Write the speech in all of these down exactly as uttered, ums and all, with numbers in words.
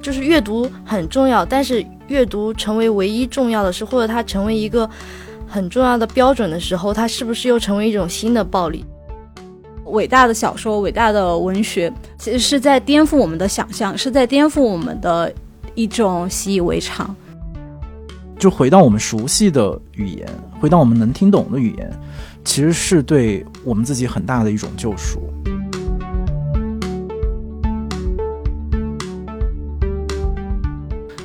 就是阅读很重要，但是阅读成为唯一重要的事，或者它成为一个很重要的标准的时候，它是不是又成为一种新的暴力？伟大的小说，伟大的文学，其实是在颠覆我们的想象，是在颠覆我们的一种习以为常。就回到我们熟悉的语言，回到我们能听懂的语言，其实是对我们自己很大的一种救赎。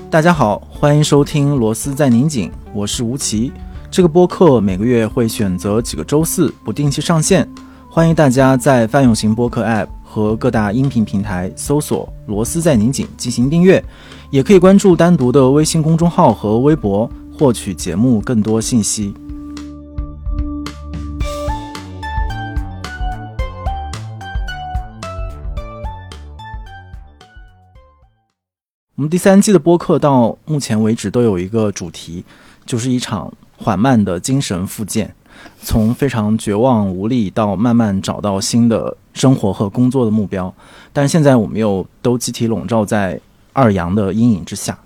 大家好，欢迎收听螺丝在拧紧，我是吴奇。这个播客每个月会选择几个周四不定期上线，欢迎大家在泛用型播客 App 和各大音频平台搜索螺丝在拧紧进行订阅，也可以关注单独的微信公众号和微博获取节目更多信息。我们第三季的播客到目前为止都有一个主题，就是一场缓慢的精神复健，从非常绝望无力到慢慢找到新的生活和工作的目标。但是现在我们又都集体笼罩在二阳的阴影之下。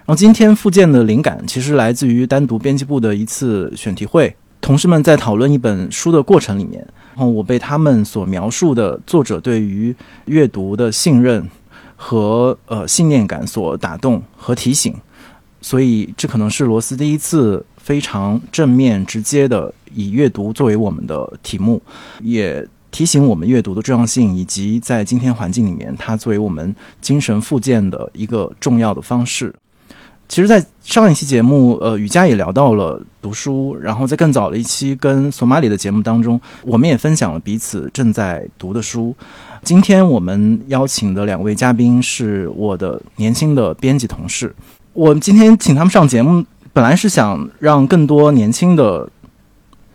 然后今天复健的灵感其实来自于单独编辑部的一次选题会，同事们在讨论一本书的过程里面，然后我被他们所描述的作者对于阅读的信任和呃信念感所打动和提醒。所以这可能是罗斯第一次非常正面直接的以阅读作为我们的题目，也提醒我们阅读的重要性，以及在今天环境里面它作为我们精神复健的一个重要的方式。其实在上一期节目呃，雨佳也聊到了读书，然后在更早的一期跟索马里的节目当中，我们也分享了彼此正在读的书。今天我们邀请的两位嘉宾是我的年轻的编辑同事，我今天请他们上节目，本来是想让更多年轻的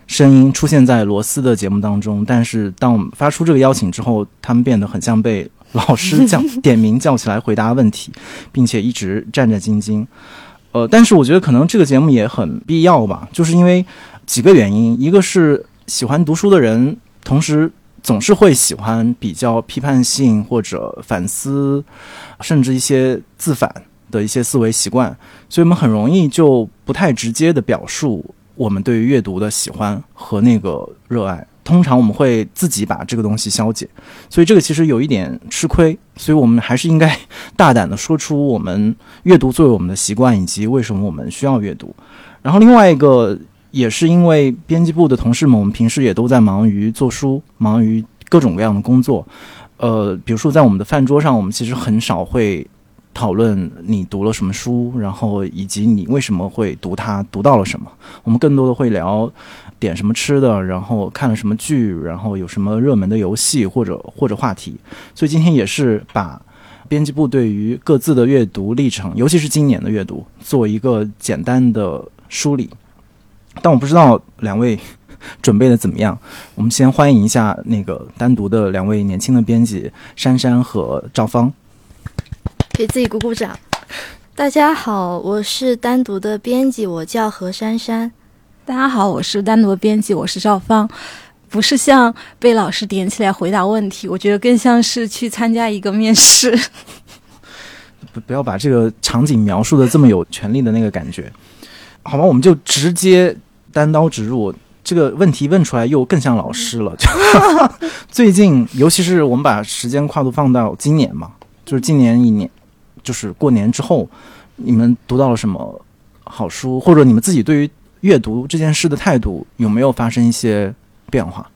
声音出现在罗斯的节目当中，但是当我们发出这个邀请之后，他们变得很像被老师叫点名叫起来回答问题，并且一直战战兢兢。呃，但是我觉得可能这个节目也很必要吧，就是因为几个原因，一个是喜欢读书的人，同时总是会喜欢比较批判性或者反思，甚至一些自反的一些思维习惯，所以我们很容易就不太直接的表述我们对于阅读的喜欢和那个热爱，通常我们会自己把这个东西消解，所以这个其实有一点吃亏，所以我们还是应该大胆的说出我们阅读作为我们的习惯，以及为什么我们需要阅读。然后另外一个也是因为编辑部的同事们，我们平时也都在忙于做书，忙于各种各样的工作，呃，比如说在我们的饭桌上，我们其实很少会讨论你读了什么书，然后以及你为什么会读它，读到了什么。我们更多的会聊点什么吃的，然后看了什么剧，然后有什么热门的游戏或者或者话题。所以今天也是把编辑部对于各自的阅读历程，尤其是今年的阅读，做一个简单的梳理。但我不知道两位准备的怎么样，我们先欢迎一下那个单独的两位年轻的编辑珊珊和赵芳。给自己鼓鼓掌。大家好，我是单独的编辑，我叫何珊珊。大家好，我是单独的编辑，我是赵芳。不是像被老师点起来回答问题，我觉得更像是去参加一个面试。不, 不要把这个场景描述的这么有权力的那个感觉，好吗？我们就直接单刀直入，这个问题问出来又更像老师了。最近，尤其是我们把时间跨度放到今年嘛，就是今年一年。就是过年之后你们读到了什么好书，或者你们自己对于阅读这件事的态度有没有发生一些变化？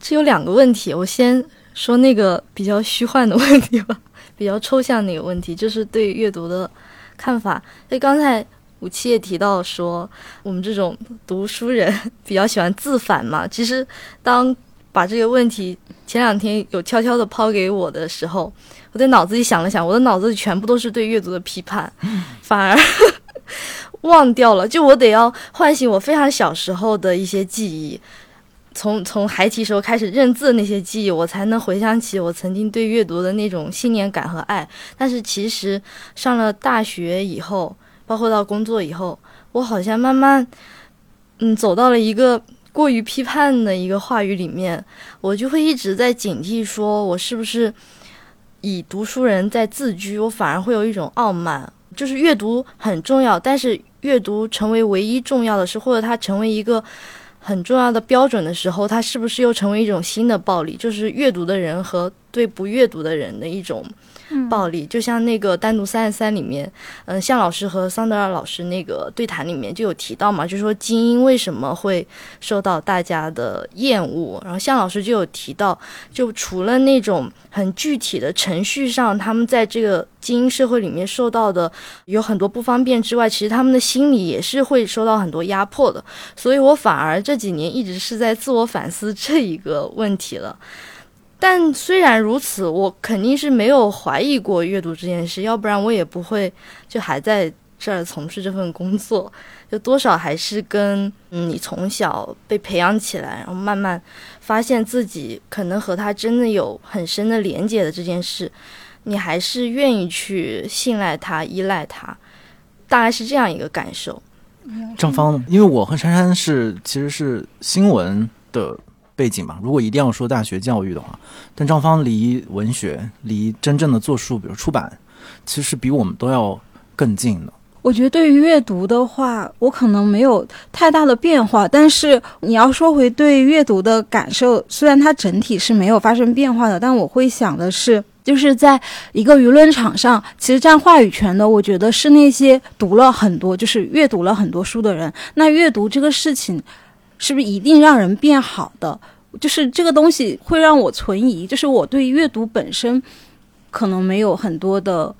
这有两个问题，我先说那个比较虚幻的问题吧，比较抽象的一个问题，就是对阅读的看法。所以刚才武七也提到说我们这种读书人比较喜欢自反嘛，其实当把这个问题前两天有悄悄的抛给我的时候，我在脑子里想了想，我的脑子里全部都是对阅读的批判，反而忘掉了。就我得要唤醒我非常小时候的一些记忆，从从孩提时候开始认字的那些记忆，我才能回想起我曾经对阅读的那种信念感和爱。但是其实上了大学以后，包括到工作以后，我好像慢慢嗯走到了一个过于批判的一个话语里面，我就会一直在警惕，说我是不是以读书人在自居，我反而会有一种傲慢，就是阅读很重要，但是阅读成为唯一重要的事，或者它成为一个很重要的标准的时候，它是不是又成为一种新的暴力，就是阅读的人和对不阅读的人的一种暴力、嗯、就像那个单独三十三里面嗯、呃，向老师和桑德尔老师那个对谈里面就有提到嘛，就是说精英为什么会受到大家的厌恶，然后向老师就有提到，就除了那种很具体的程序上他们在这个精英社会里面受到的有很多不方便之外，其实他们的心理也是会受到很多压迫的，所以我反而这几年一直是在自我反思这一个问题了。但虽然如此，我肯定是没有怀疑过阅读这件事，要不然我也不会就还在这儿从事这份工作，就多少还是跟、嗯、你从小被培养起来，然后慢慢发现自己可能和他真的有很深的连接的这件事，你还是愿意去信赖他依赖他，大概是这样一个感受。正方，因为我和珊珊是其实是新闻的背景吧，如果一定要说大学教育的话，但张芳离文学离真正的做书比如出版其实比我们都要更近的。我觉得对于阅读的话我可能没有太大的变化，但是你要说回对阅读的感受，虽然它整体是没有发生变化的，但我会想的是就是在一个舆论场上其实占话语权的我觉得是那些读了很多就是阅读了很多书的人，那阅读这个事情是不是一定让人变好的？就是这个东西会让我存疑，就是我对阅读本身可能没有很多的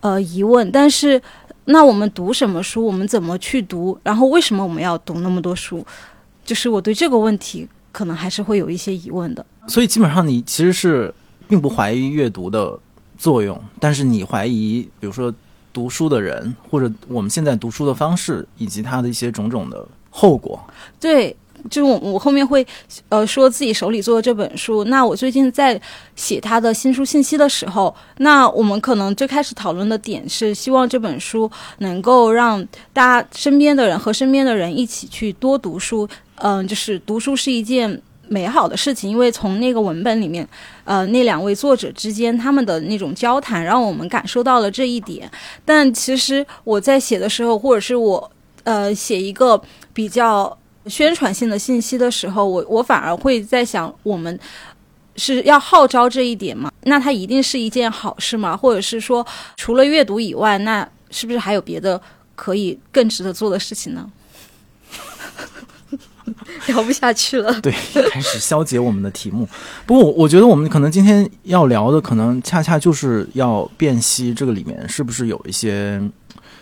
呃疑问，但是那我们读什么书，我们怎么去读，然后为什么我们要读那么多书，就是我对这个问题可能还是会有一些疑问的。所以基本上你其实是并不怀疑阅读的作用，但是你怀疑比如说读书的人或者我们现在读书的方式以及它的一些种种的后果。对，就是我我后面会呃说自己手里做的这本书，那我最近在写它的新书信息的时候，那我们可能最开始讨论的点是希望这本书能够让大家身边的人和身边的人一起去多读书，嗯、呃，就是读书是一件美好的事情，因为从那个文本里面呃，那两位作者之间他们的那种交谈让我们感受到了这一点。但其实我在写的时候或者是我呃写一个比较宣传性的信息的时候，我我反而会在想，我们是要号召这一点嘛？那它一定是一件好事吗？或者是说，除了阅读以外，那是不是还有别的可以更值得做的事情呢？聊不下去了。对，开始消解我们的题目。不过我我觉得我们可能今天要聊的，可能恰恰就是要辨析这个里面是不是有一些。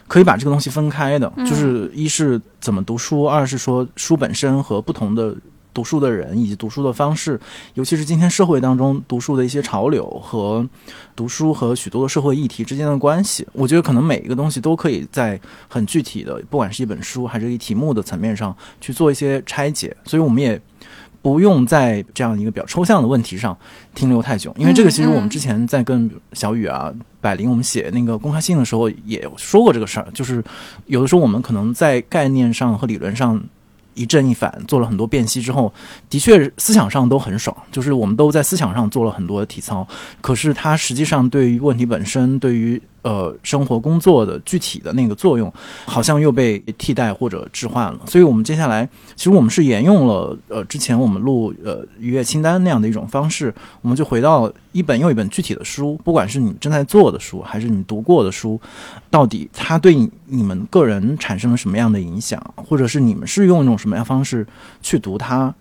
可以把这个东西分开的，就是一是怎么读书，二是说书本身和不同的读书的人以及读书的方式，尤其是今天社会当中读书的一些潮流和读书和许多的社会议题之间的关系。我觉得可能每一个东西都可以在很具体的，不管是一本书还是一题目的层面上去做一些拆解，所以我们也不用在这样一个比较抽象的问题上停留太久，因为这个其实我们之前在跟小雨啊、百灵我们写那个公开信的时候也说过这个事儿，就是有的时候我们可能在概念上和理论上一正一反做了很多辨析之后，的确思想上都很爽，就是我们都在思想上做了很多体操，可是它实际上对于问题本身，对于呃生活工作的具体的那个作用好像又被替代或者置换了。所以我们接下来其实我们是沿用了呃之前我们录呃愉悦清单那样的一种方式，我们就回到一本又一本具体的书，不管是你正在做的书还是你读过的书，到底它对你你们个人产生了什么样的影响，或者是你们是用一种什么样的方式去读它，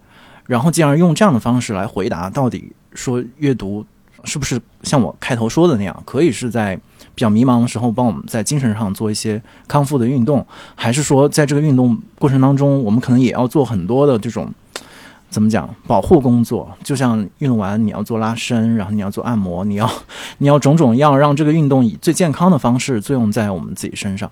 然后进而用这样的方式来回答到底说阅读是不是像我开头说的那样，可以是在比较迷茫的时候帮我们在精神上做一些康复的运动，还是说在这个运动过程当中我们可能也要做很多的这种怎么讲保护工作，就像运动完你要做拉伸，然后你要做按摩，你要你要种种要让这个运动以最健康的方式作用在我们自己身上。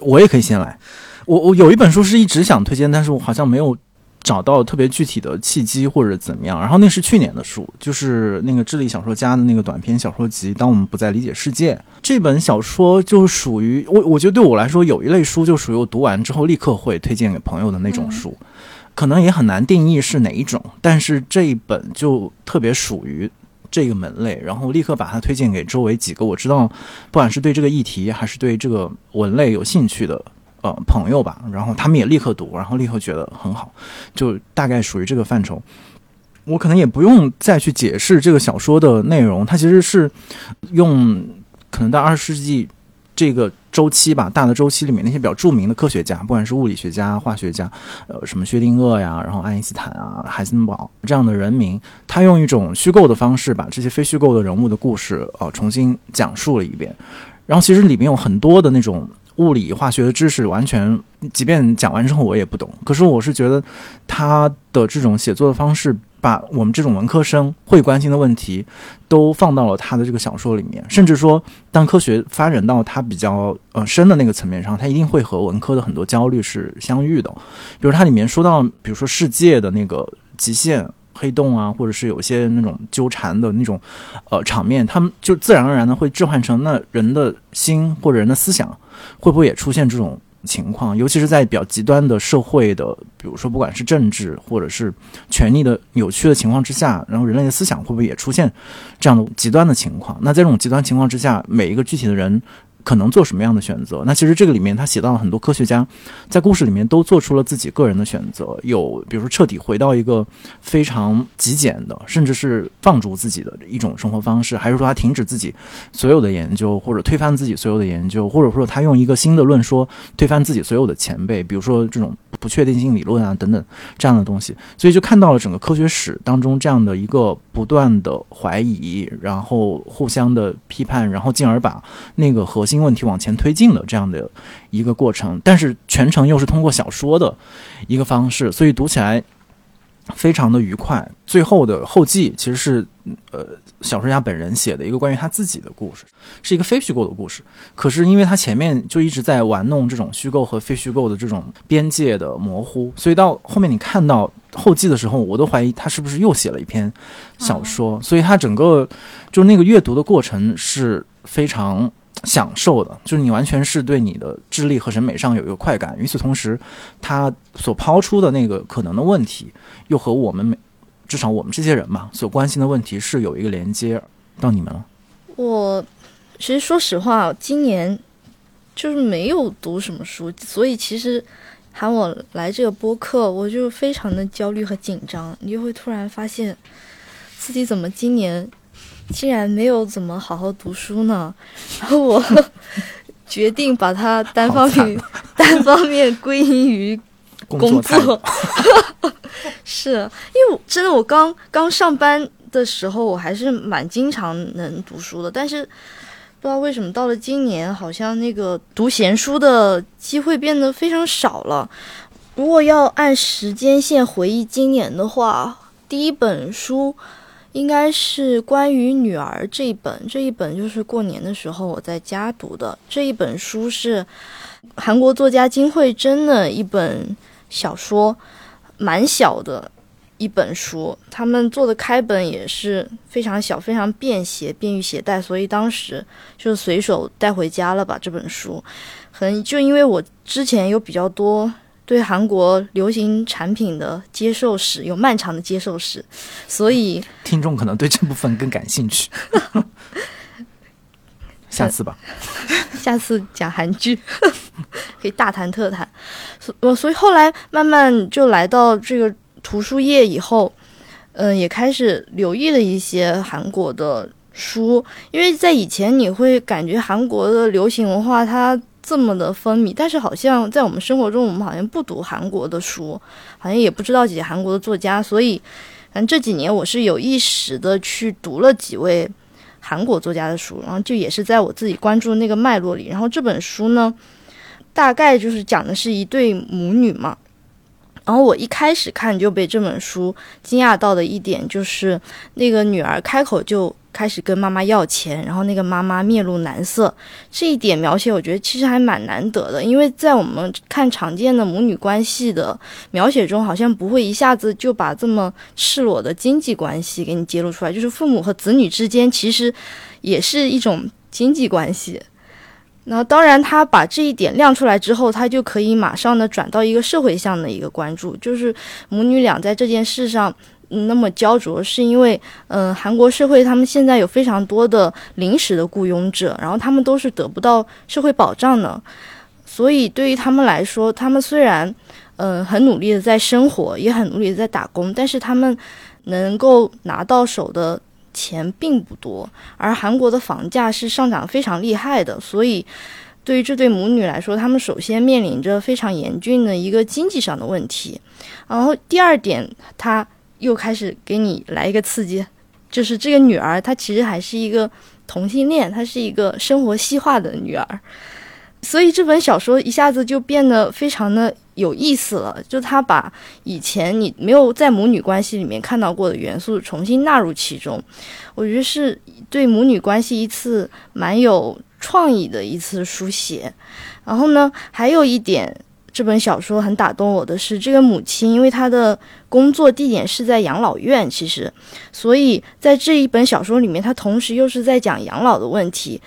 我也可以先来，我我有一本书是一直想推荐，但是我好像没有找到特别具体的契机或者怎么样，然后那是去年的书，就是那个智利小说家的那个短篇小说集《当我们不再理解世界》。这本小说就属于我我觉得对我来说有一类书就属于我读完之后立刻会推荐给朋友的那种书、嗯、可能也很难定义是哪一种，但是这一本就特别属于这个门类，然后立刻把它推荐给周围几个我知道不管是对这个议题还是对这个文类有兴趣的呃朋友吧，然后他们也立刻读，然后立刻觉得很好，就大概属于这个范畴。我可能也不用再去解释这个小说的内容，它其实是用可能在二十世纪这个周期吧，大的周期里面那些比较著名的科学家，不管是物理学家、化学家，呃，什么薛定谔呀，然后爱因斯坦啊、海森堡这样的人名，他用一种虚构的方式把这些非虚构的人物的故事呃重新讲述了一遍。然后其实里面有很多的那种物理化学的知识完全即便讲完之后我也不懂，可是我是觉得他的这种写作的方式把我们这种文科生会关心的问题都放到了他的这个小说里面，甚至说当科学发展到他比较呃深的那个层面上，他一定会和文科的很多焦虑是相遇的。比如他里面说到比如说世界的那个极限黑洞啊，或者是有些那种纠缠的那种呃场面，他们就自然而然的会置换成那人的心或者人的思想会不会也出现这种情况，尤其是在比较极端的社会的比如说不管是政治或者是权力的扭曲的情况之下，然后人类的思想会不会也出现这样的极端的情况。那在这种极端情况之下，每一个具体的人可能做什么样的选择，那其实这个里面他写到了很多科学家在故事里面都做出了自己个人的选择，有比如说彻底回到一个非常极简的甚至是放逐自己的一种生活方式，还是说他停止自己所有的研究或者推翻自己所有的研究，或者说他用一个新的论说推翻自己所有的前辈，比如说这种不确定性理论啊等等这样的东西。所以就看到了整个科学史当中这样的一个不断的怀疑，然后互相的批判，然后进而把那个核心问题往前推进的这样的一个过程，但是全程又是通过小说的一个方式，所以读起来非常的愉快。最后的后记其实是呃小说家本人写的一个关于他自己的故事，是一个非虚构的故事，可是因为他前面就一直在玩弄这种虚构和非虚构的这种边界的模糊，所以到后面你看到后记的时候，我都怀疑他是不是又写了一篇小说，所以他整个就那个阅读的过程是非常享受的，就是你完全是对你的智力和审美上有一个快感。与此同时，他所抛出的那个可能的问题，又和我们至少我们这些人嘛所关心的问题是有一个连接。到你们了。我其实说实话，今年就是没有读什么书，所以其实喊我来这个播客，我就非常的焦虑和紧张。你就会突然发现自己怎么今年竟然没有怎么好好读书呢，然后我决定把它单方面单方面归因于工作。是因为真的我刚刚上班的时候我还是蛮经常能读书的，但是不知道为什么到了今年好像那个读闲书的机会变得非常少了。如果要按时间线回忆今年的话，第一本书应该是关于女儿这一本，这一本就是过年的时候我在家读的。这一本书是韩国作家金惠珍的一本小说，蛮小的一本书，他们做的开本也是非常小，非常便携，便于携带，所以当时就随手带回家了吧这本书。可能就因为我之前有比较多对韩国流行产品的接受史，有漫长的接受史，所以听众可能对这部分更感兴趣。下次吧，下次讲韩剧可以大谈特谈。我所以后来慢慢就来到这个图书业以后，嗯、呃，也开始留意了一些韩国的书，因为在以前你会感觉韩国的流行文化它这么的风靡，但是好像在我们生活中我们好像不读韩国的书，好像也不知道几个韩国的作家，所以反正这几年我是有意识的去读了几位韩国作家的书，然后就也是在我自己关注的那个脉络里。然后这本书呢大概就是讲的是一对母女嘛，然后我一开始看就被这本书惊讶到的一点就是那个女儿开口就开始跟妈妈要钱，然后那个妈妈面露难色，这一点描写我觉得其实还蛮难得的，因为在我们看常见的母女关系的描写中好像不会一下子就把这么赤裸的经济关系给你揭露出来，就是父母和子女之间其实也是一种经济关系。那当然他把这一点亮出来之后，他就可以马上的转到一个社会上的一个关注，就是母女俩在这件事上那么焦灼，是因为嗯、呃，韩国社会他们现在有非常多的临时的雇佣者，然后他们都是得不到社会保障的，所以对于他们来说，他们虽然嗯、呃、很努力的在生活，也很努力的在打工，但是他们能够拿到手的钱并不多，而韩国的房价是上涨非常厉害的，所以对于这对母女来说，他们首先面临着非常严峻的一个经济上的问题。然后第二点，他又开始给你来一个刺激，就是这个女儿她其实还是一个同性恋，她是一个生活西化的女儿，所以这本小说一下子就变得非常的有意思了，就他把以前你没有在母女关系里面看到过的元素重新纳入其中，我觉得是对母女关系一次蛮有创意的一次书写。然后呢，还有一点这本小说很打动我的是，这个母亲因为她的工作地点是在养老院，其实所以在这一本小说里面，她同时又是在讲养老的问题。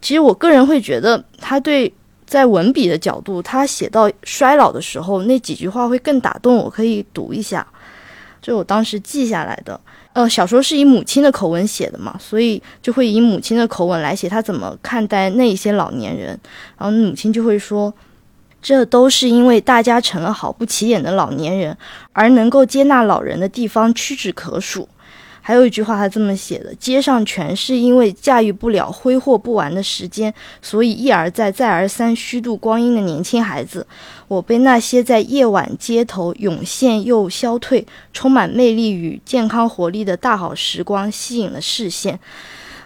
其实我个人会觉得她对在文笔的角度，他写到衰老的时候那几句话会更打动我，可以读一下，这我当时记下来的。呃，小说是以母亲的口吻写的嘛，所以就会以母亲的口吻来写他怎么看待那一些老年人。然后母亲就会说，这都是因为大家成了好不起眼的老年人，而能够接纳老人的地方屈指可数。还有一句话他这么写的，街上全是因为驾驭不了挥霍不完的时间，所以一而再再而三虚度光阴的年轻孩子，我被那些在夜晚街头涌现又消退，充满魅力与健康活力的大好时光吸引了视线。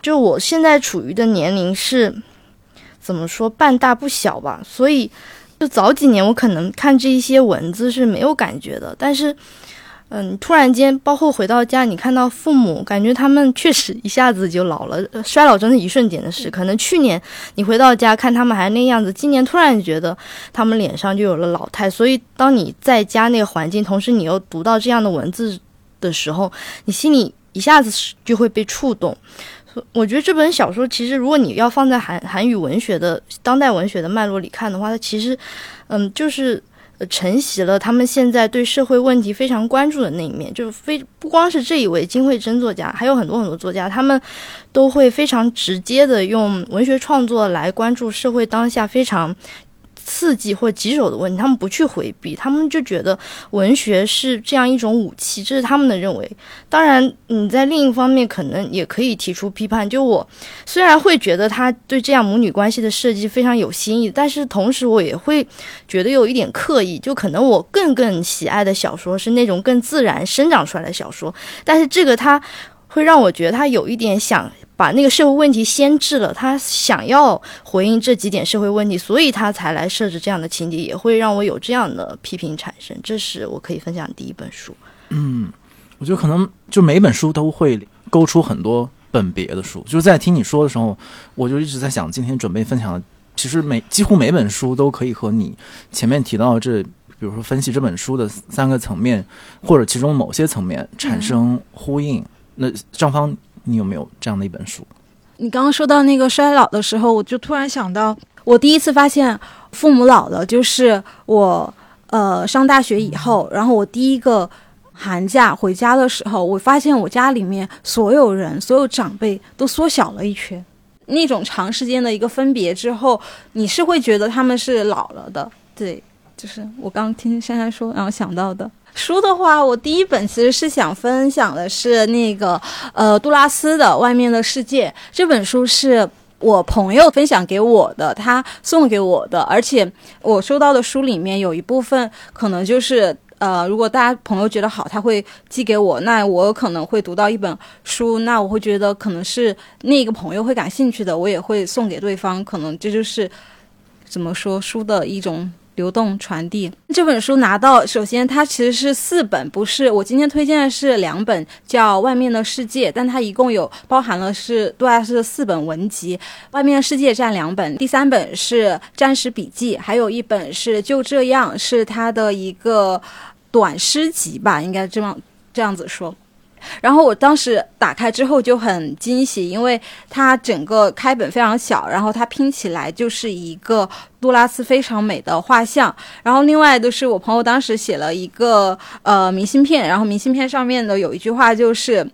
就我现在处于的年龄是怎么说，半大不小吧，所以就早几年我可能看这一些文字是没有感觉的，但是嗯，突然间包括回到家，你看到父母，感觉他们确实一下子就老了，衰老真的一瞬间的事。可能去年你回到家看他们还那样子，今年突然觉得他们脸上就有了老态。所以当你在家那个环境，同时你又读到这样的文字的时候，你心里一下子就会被触动。我觉得这本小说其实如果你要放在韩韩语文学的当代文学的脉络里看的话，它其实嗯就是承袭了他们现在对社会问题非常关注的那一面，就是非不光是这一位金惠珍作家，还有很多很多作家，他们都会非常直接的用文学创作来关注社会当下非常刺激或棘手的问题，他们不去回避，他们就觉得文学是这样一种武器，这是他们的认为。当然你在另一方面可能也可以提出批判，就我虽然会觉得他对这样母女关系的设计非常有新意，但是同时我也会觉得有一点刻意，就可能我更更喜爱的小说是那种更自然生长出来的小说，但是这个它会让我觉得他有一点想把那个社会问题先置了，他想要回应这几点社会问题，所以他才来设置这样的情节，也会让我有这样的批评产生。这是我可以分享的第一本书。嗯，我觉得可能就每本书都会勾出很多本别的书，就是在听你说的时候，我就一直在想今天准备分享的，其实每几乎每本书都可以和你前面提到这比如说分析这本书的三个层面或者其中某些层面产生呼应。嗯，那张芳你有没有这样的一本书？你刚刚说到那个衰老的时候，我就突然想到我第一次发现父母老了，就是我呃上大学以后，然后我第一个寒假回家的时候，我发现我家里面所有人所有长辈都缩小了一圈，那种长时间的一个分别之后，你是会觉得他们是老了的。对，就是我刚听珊珊说然后想到的。书的话，我第一本其实是想分享的是那个呃杜拉斯的《外面的世界》，这本书是我朋友分享给我的，他送给我的，而且我收到的书里面有一部分可能就是呃如果大家朋友觉得好他会寄给我，那我可能会读到一本书，那我会觉得可能是那个朋友会感兴趣的，我也会送给对方，可能这就是怎么说书的一种流动传递。这本书拿到，首先它其实是四本，不是我今天推荐的是两本叫《外面的世界》，但它一共有包含了是杜拉斯的四本文集，《外面的世界》占两本，第三本是《战时笔记》，还有一本是《就这样》，是它的一个短诗集吧，应该这样这样子说。然后我当时打开之后就很惊喜，因为它整个开本非常小，然后它拼起来就是一个杜拉斯非常美的画像。然后另外就是我朋友当时写了一个呃明信片，然后明信片上面的有一句话就是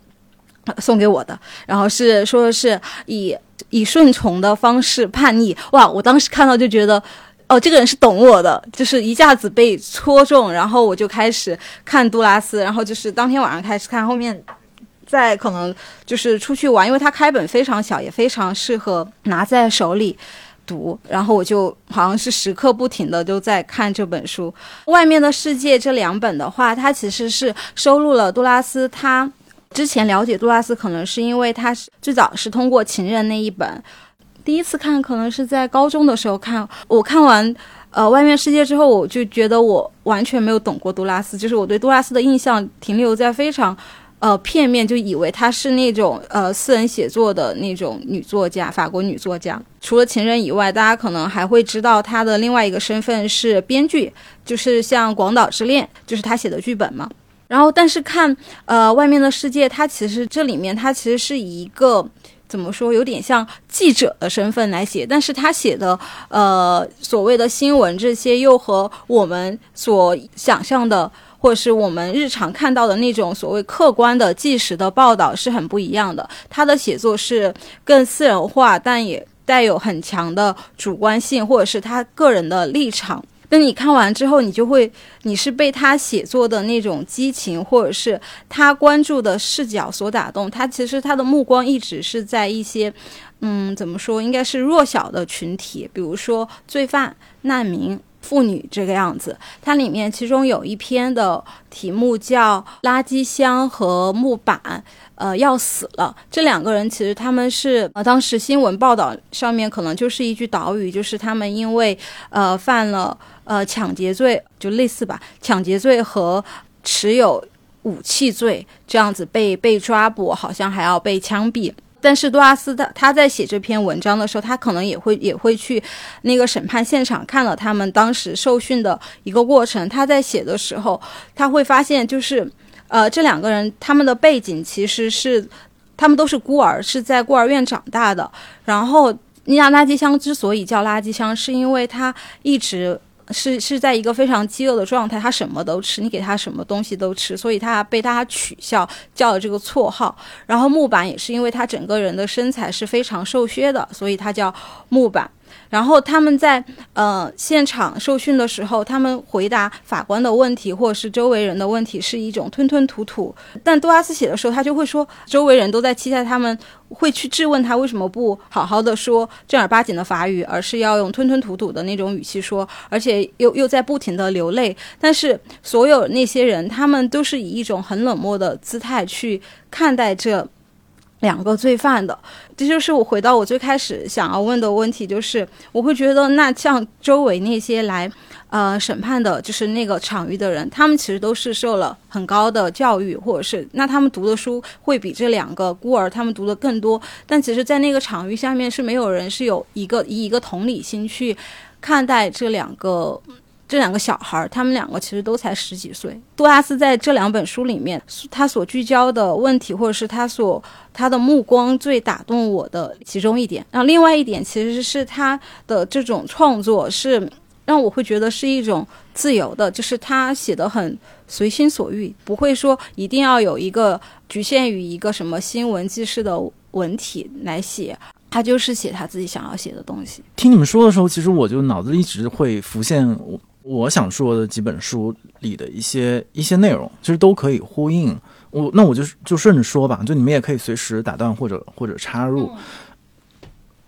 送给我的，然后是说是以以顺从的方式叛逆。哇，我当时看到就觉得哦，这个人是懂我的，就是一下子被戳中。然后我就开始看杜拉斯，然后就是当天晚上开始看，后面再可能就是出去玩，因为它开本非常小，也非常适合拿在手里读。然后我就好像是时刻不停的就在看这本书。外面的世界这两本的话，它其实是收录了杜拉斯，他之前了解杜拉斯可能是因为他最早是通过情人那一本，第一次看可能是在高中的时候看。我看完呃，外面世界之后，我就觉得我完全没有懂过杜拉斯，就是我对杜拉斯的印象停留在非常呃片面，就以为她是那种呃私人写作的那种女作家，法国女作家。除了情人以外，大家可能还会知道她的另外一个身份是编剧，就是像《广岛之恋》，就是她写的剧本嘛。然后但是看呃外面的世界，它其实这里面它其实是一个怎么说，有点像记者的身份来写，但是他写的呃所谓的新闻这些又和我们所想象的或者是我们日常看到的那种所谓客观的纪实的报道是很不一样的。他的写作是更私人化，但也带有很强的主观性或者是他个人的立场。那你看完之后，你就会你是被他写作的那种激情或者是他关注的视角所打动。他其实他的目光一直是在一些嗯怎么说，应该是弱小的群体，比如说罪犯、难民、妇女这个样子。它里面其中有一篇的题目叫垃圾箱和木板呃，要死了。这两个人其实他们是呃，当时新闻报道上面可能就是一句导语，就是他们因为呃犯了呃抢劫罪，就类似吧，抢劫罪和持有武器罪这样子被被抓捕，好像还要被枪毙。但是杜拉斯他他在写这篇文章的时候，他可能也会也会去那个审判现场看了他们当时受训的一个过程。他在写的时候，他会发现就是。呃，这两个人他们的背景其实是，他们都是孤儿，是在孤儿院长大的。然后，那家垃圾箱之所以叫垃圾箱，是因为它一直是是在一个非常饥饿的状态，它什么都吃，你给它什么东西都吃，所以它被大家取笑叫了这个绰号。然后木板也是因为他整个人的身材是非常瘦削的，所以它叫木板。然后他们在呃现场受训的时候，他们回答法官的问题或者是周围人的问题是一种吞吞吐吐。但杜拉斯写的时候，他就会说周围人都在期待他们会去质问他为什么不好好的说正儿八经的法语，而是要用吞吞吐吐的那种语气说，而且又又在不停的流泪。但是所有那些人，他们都是以一种很冷漠的姿态去看待这两个罪犯的。这就是我回到我最开始想要问的问题，就是我会觉得那像周围那些来呃审判的就是那个场域的人，他们其实都是受了很高的教育，或者是那他们读的书会比这两个孤儿他们读的更多，但其实在那个场域下面是没有人是有一个以一个同理心去看待这两个这两个小孩，他们两个其实都才十几岁。杜拉斯在这两本书里面，他所聚焦的问题或者是他所他的目光最打动我的其中一点。然后另外一点其实是他的这种创作是让我会觉得是一种自由的，就是他写得很随心所欲，不会说一定要有一个局限于一个什么新闻纪事的文体来写，他就是写他自己想要写的东西。听你们说的时候，其实我就脑子一直会浮现我我想说的几本书里的一些一些内容，其实都可以呼应。我那我就就顺着说吧，就你们也可以随时打断或者或者插入。嗯、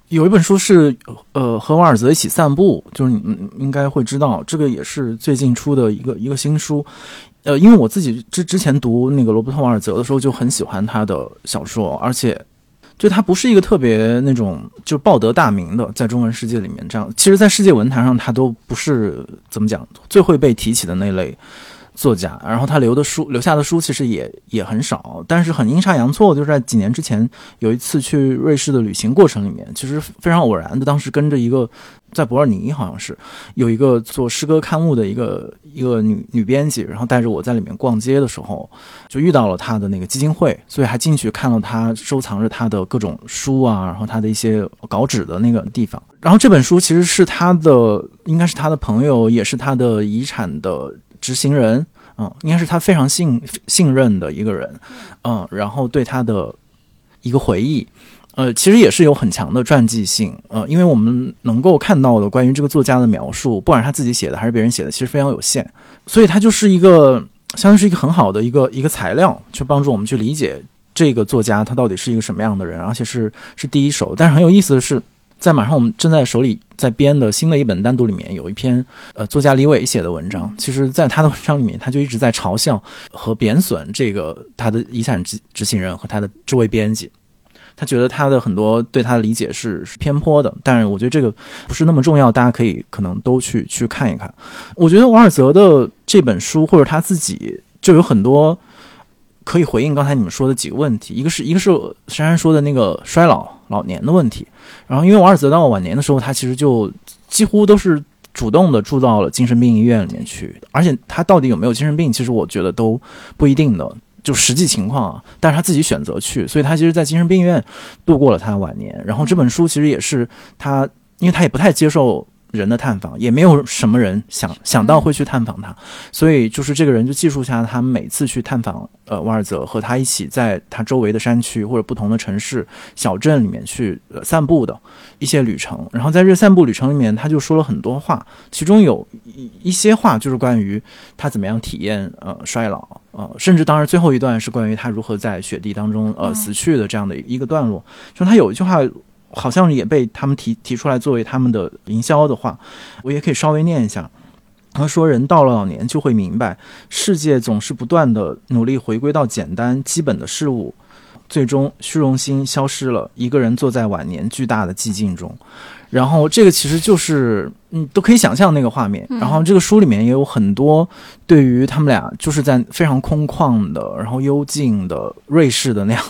有一本书是呃和瓦尔泽一起散步，就是你们应该会知道，这个也是最近出的一个一个新书。呃，因为我自己之之前读那个罗伯特瓦尔泽的时候就很喜欢他的小说，而且。就他不是一个特别那种就报得大名的，在中文世界里面这样，其实在世界文坛上他都不是怎么讲最会被提起的那类作家，然后他留的书留下的书其实也也很少，但是很阴差阳错，就是在几年之前有一次去瑞士的旅行过程里面，其实非常偶然的，当时跟着一个在伯尔尼好像是有一个做诗歌刊物的一个一个女女编辑，然后带着我在里面逛街的时候就遇到了她的那个基金会，所以还进去看到她收藏着她的各种书啊，然后她的一些稿纸的那个地方。然后这本书其实是她的，应该是她的朋友，也是她的遗产的执行人，嗯，应该是他非常信信任的一个人，嗯，然后对他的一个回忆，呃，其实也是有很强的传记性，呃，因为我们能够看到的关于这个作家的描述，不管是他自己写的还是别人写的，其实非常有限，所以他就是一个相当于是一个很好的一个一个材料，去帮助我们去理解这个作家他到底是一个什么样的人，而且是是第一手。但是很有意思的是，在马上我们正在手里在编的新的一本单独里面有一篇呃作家李伟写的文章，其实在他的文章里面他就一直在嘲笑和贬损这个他的遗产执行人和他的这位编辑，他觉得他的很多对他的理解是偏颇的，但是我觉得这个不是那么重要，大家可以可能都去去看一看。我觉得瓦尔泽的这本书或者他自己就有很多可以回应刚才你们说的几个问题，一个是一个是珊珊说的那个衰老老年的问题，然后因为瓦尔泽到晚年的时候，他其实就几乎都是主动的住到了精神病医院里面去，而且他到底有没有精神病，其实我觉得都不一定的，就实际情况啊，但是他自己选择去，所以他其实在精神病院度过了他的晚年。然后这本书其实也是他，因为他也不太接受人的探访，也没有什么人想想到会去探访他，所以就是这个人就记述下他每次去探访呃瓦尔泽，和他一起在他周围的山区或者不同的城市小镇里面去、呃、散步的一些旅程。然后在这散步旅程里面，他就说了很多话，其中有一些话就是关于他怎么样体验呃衰老，呃甚至当然最后一段是关于他如何在雪地当中呃死去的这样的一个段落。就他有一句话好像也被他们提提出来作为他们的营销的话，我也可以稍微念一下。他说，人到了老年就会明白，世界总是不断的努力回归到简单基本的事物，最终虚荣心消失了，一个人坐在晚年巨大的寂静中。然后这个其实就是嗯，都可以想象那个画面。然后这个书里面也有很多对于他们俩就是在非常空旷的然后幽静的瑞士的那样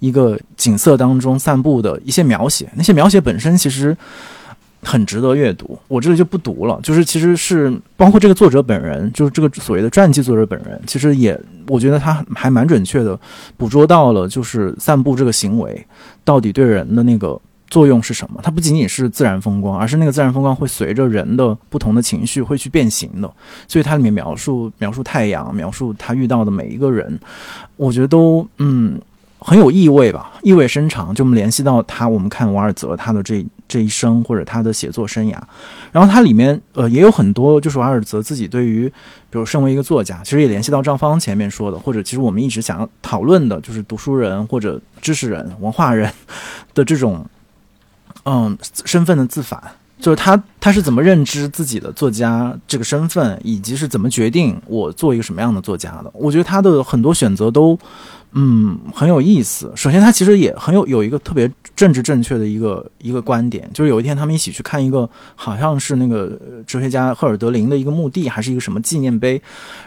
一个景色当中散步的一些描写，那些描写本身其实很值得阅读，我这里就不读了。就是其实是包括这个作者本人，就是这个所谓的传记作者本人，其实也我觉得他还蛮准确的捕捉到了就是散步这个行为到底对人的那个作用是什么。它不仅仅是自然风光，而是那个自然风光会随着人的不同的情绪会去变形的。所以它里面描述描述太阳，描述他遇到的每一个人，我觉得都嗯很有意味吧，意味深长。就我们联系到他，我们看瓦尔泽他的这这一生或者他的写作生涯，然后它里面呃也有很多就是瓦尔泽自己对于比如身为一个作家，其实也联系到张芳前面说的，或者其实我们一直想要讨论的就是读书人或者知识人文化人的这种嗯，身份的自反，就是他他是怎么认知自己的作家这个身份，以及是怎么决定我做一个什么样的作家的。我觉得他的很多选择都嗯很有意思。首先他其实也很有有一个特别政治正确的一个一个观点，就是有一天他们一起去看一个好像是那个哲学家赫尔德林的一个墓地还是一个什么纪念碑，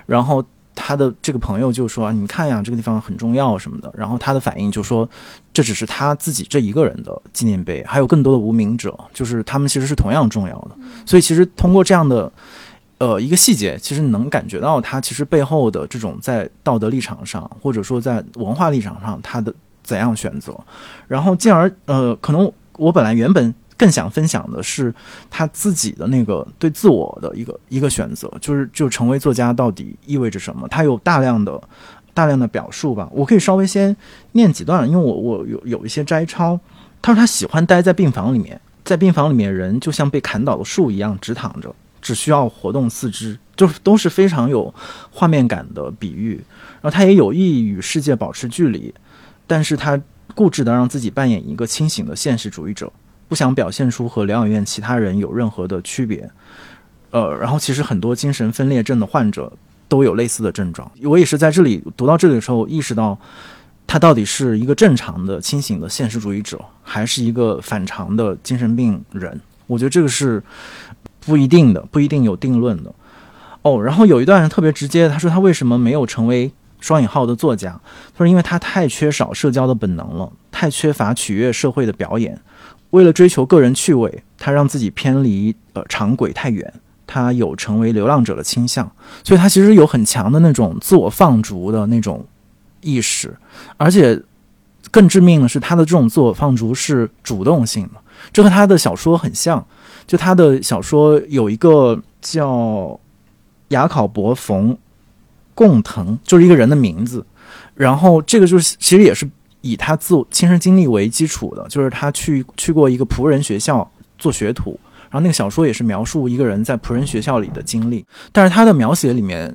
然后他的这个朋友就说你看呀这个地方很重要什么的，然后他的反应就说这只是他自己这一个人的纪念碑，还有更多的无名者，就是他们其实是同样重要的。所以其实通过这样的呃一个细节，其实能感觉到他其实背后的这种在道德立场上或者说在文化立场上他的怎样选择，然后进而呃可能我本来原本更想分享的是他自己的那个对自我的一个一个选择，就是就成为作家到底意味着什么。他有大量的大量的表述吧，我可以稍微先念几段，因为我我有有一些摘抄。他说他喜欢待在病房里面，在病房里面人就像被砍倒的树一样直躺着，只需要活动四肢，就是都是非常有画面感的比喻。然后他也有意与世界保持距离，但是他固执的让自己扮演一个清醒的现实主义者，不想表现出和疗养院其他人有任何的区别，呃，然后其实很多精神分裂症的患者都有类似的症状。我也是在这里读到这里的时候，意识到他到底是一个正常的、清醒的现实主义者，还是一个反常的精神病人。我觉得这个是不一定的，不一定有定论的。哦，然后有一段人特别直接，他说他为什么没有成为双引号的作家，他说因为他太缺少社交的本能了，太缺乏取悦社会的表演，为了追求个人趣味，他让自己偏离呃常轨太远，他有成为流浪者的倾向，所以他其实有很强的那种自我放逐的那种意识，而且更致命的是他的这种自我放逐是主动性的，这和他的小说很像，就他的小说有一个叫雅考伯冯共腾，就是一个人的名字，然后这个就是其实也是以他自我亲身经历为基础的，就是他去去过一个仆人学校做学徒，然后那个小说也是描述一个人在仆人学校里的经历，但是他的描写里面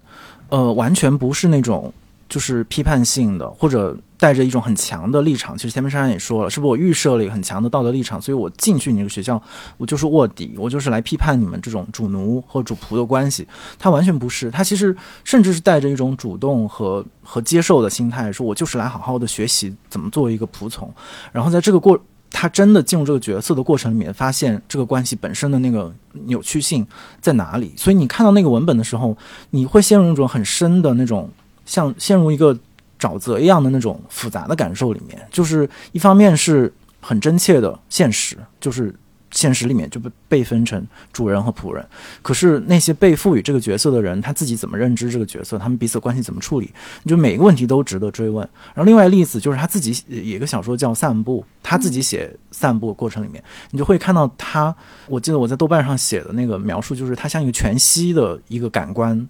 呃，完全不是那种就是批判性的，或者带着一种很强的立场，其实前面珊珊也说了，是不是我预设了一个很强的道德立场，所以我进去你这个学校我就是卧底，我就是来批判你们这种主奴和主仆的关系，他完全不是，他其实甚至是带着一种主动和和接受的心态，说我就是来好好的学习怎么做一个仆从，然后在这个过他真的进入这个角色的过程里面，发现这个关系本身的那个扭曲性在哪里，所以你看到那个文本的时候，你会陷入一种很深的那种像陷入一个沼泽一样的那种复杂的感受里面，就是一方面是很真切的现实，就是现实里面就被分成主人和仆人，可是那些被赋予这个角色的人，他自己怎么认知这个角色，他们彼此关系怎么处理，就每个问题都值得追问。然后另外例子就是他自己有一个小说叫散步，他自己写散步的过程里面，你就会看到他，我记得我在豆瓣上写的那个描述，就是他像一个全息的一个感官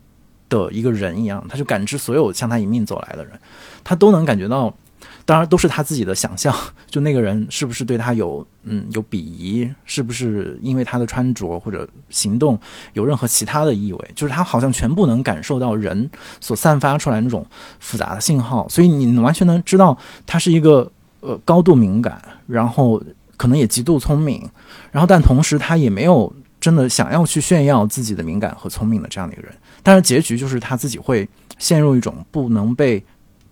的一个人一样，他就感知所有向他迎面走来的人，他都能感觉到，当然都是他自己的想象，就那个人是不是对他有嗯有鄙夷，是不是因为他的穿着或者行动有任何其他的意味，就是他好像全部能感受到人所散发出来那种复杂的信号，所以你完全能知道他是一个呃高度敏感，然后可能也极度聪明，然后但同时他也没有真的想要去炫耀自己的敏感和聪明的这样的一个人，但是结局就是他自己会陷入一种不能被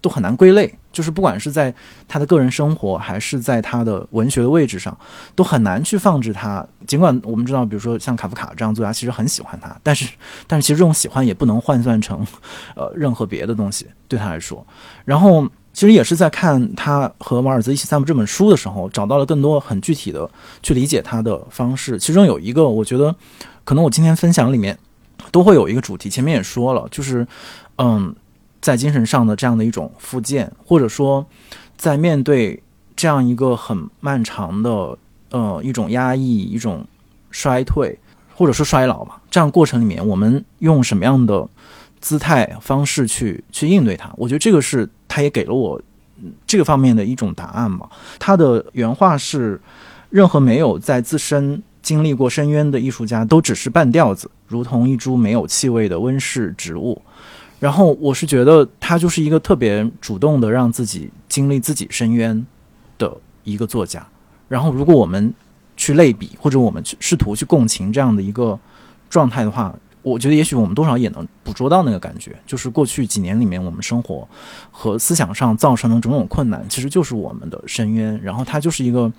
都很难归类，就是不管是在他的个人生活还是在他的文学的位置上都很难去放置他，尽管我们知道比如说像卡夫卡这样作家其实很喜欢他，但是但是其实这种喜欢也不能换算成呃任何别的东西对他来说。然后其实也是在看他和马尔兹一起散步这本书的时候，找到了更多很具体的去理解他的方式，其中有一个我觉得可能我今天分享里面都会有一个主题，前面也说了，就是嗯，在精神上的这样的一种复健，或者说在面对这样一个很漫长的呃一种压抑，一种衰退或者说衰老吧，这样过程里面我们用什么样的姿态方式去去应对它，我觉得这个是他也给了我这个方面的一种答案嘛。他的原话是，任何没有在自身经历过深渊的艺术家都只是半吊子，如同一株没有气味的温室植物。然后我是觉得他就是一个特别主动的让自己经历自己深渊的一个作家，然后如果我们去类比或者我们去试图去共情这样的一个状态的话，我觉得也许我们多少也能捕捉到那个感觉，就是过去几年里面我们生活和思想上造成的种种困难其实就是我们的深渊，然后他就是一个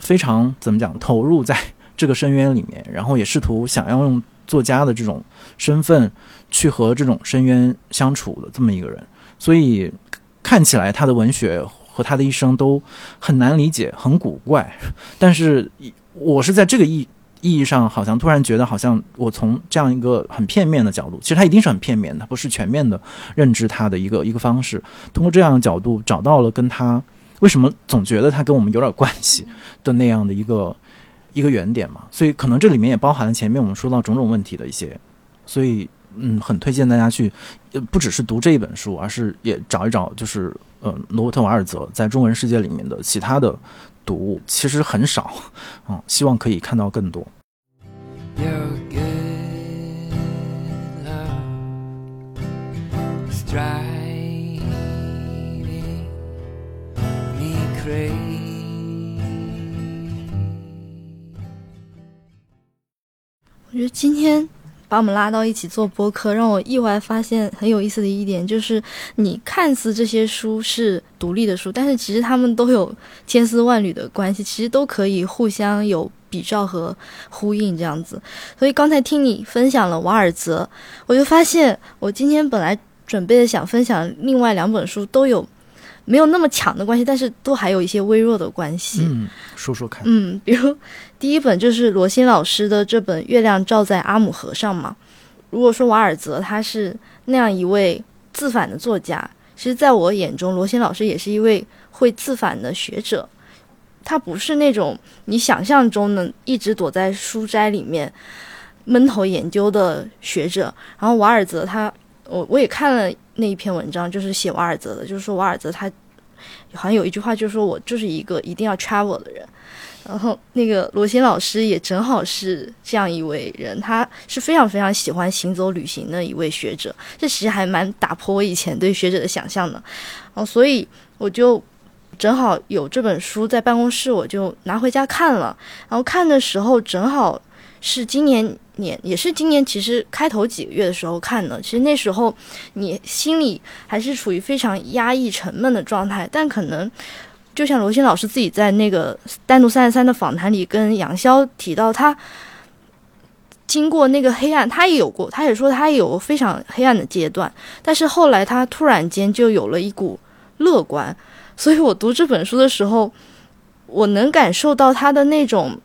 非常怎么讲投入在这个深渊里面，然后也试图想要用作家的这种身份去和这种深渊相处的这么一个人，所以看起来他的文学和他的一生都很难理解，很古怪，但是我是在这个意意义上好像突然觉得好像我从这样一个很片面的角度，其实它一定是很片面的，它不是全面的认知它的一个一个方式，通过这样的角度找到了跟它为什么总觉得它跟我们有点关系的那样的一个一个原点嘛，所以可能这里面也包含了前面我们说到种种问题的一些，所以嗯，很推荐大家去不只是读这一本书，而是也找一找就是呃罗伯特瓦尔泽在中文世界里面的其他的读物，其实很少、嗯、希望可以看到更多。我觉得今天把我们拉到一起做播客，让我意外发现很有意思的一点就是，你看似这些书是独立的书，但是其实他们都有千丝万缕的关系，其实都可以互相有比照和呼应这样子。所以刚才听你分享了瓦尔泽，我就发现我今天本来准备的想分享另外两本书都有没有那么强的关系，但是都还有一些微弱的关系。嗯，说说看。嗯，比如第一本就是罗新老师的这本《月亮照在阿姆河上》嘛。如果说瓦尔泽他是那样一位自反的作家，其实在我眼中罗新老师也是一位会自反的学者。他不是那种你想象中的一直躲在书斋里面闷头研究的学者。然后瓦尔泽他我我也看了那一篇文章，就是写瓦尔泽的，就是说瓦尔泽他好像有一句话就是说我就是一个一定要 travel 的人，然后那个罗新老师也正好是这样一位人，他是非常非常喜欢行走旅行的一位学者，这其实还蛮打破我以前对学者的想象的。然后所以我就正好有这本书在办公室，我就拿回家看了。然后看的时候正好是今年年也是今年其实开头几个月的时候看的，其实那时候你心里还是处于非常压抑沉闷的状态，但可能就像罗新老师自己在那个单独三十三的访谈里跟杨潇提到，他经过那个黑暗，他也有过，他也说他也有非常黑暗的阶段，但是后来他突然间就有了一股乐观。所以我读这本书的时候，我能感受到他的那种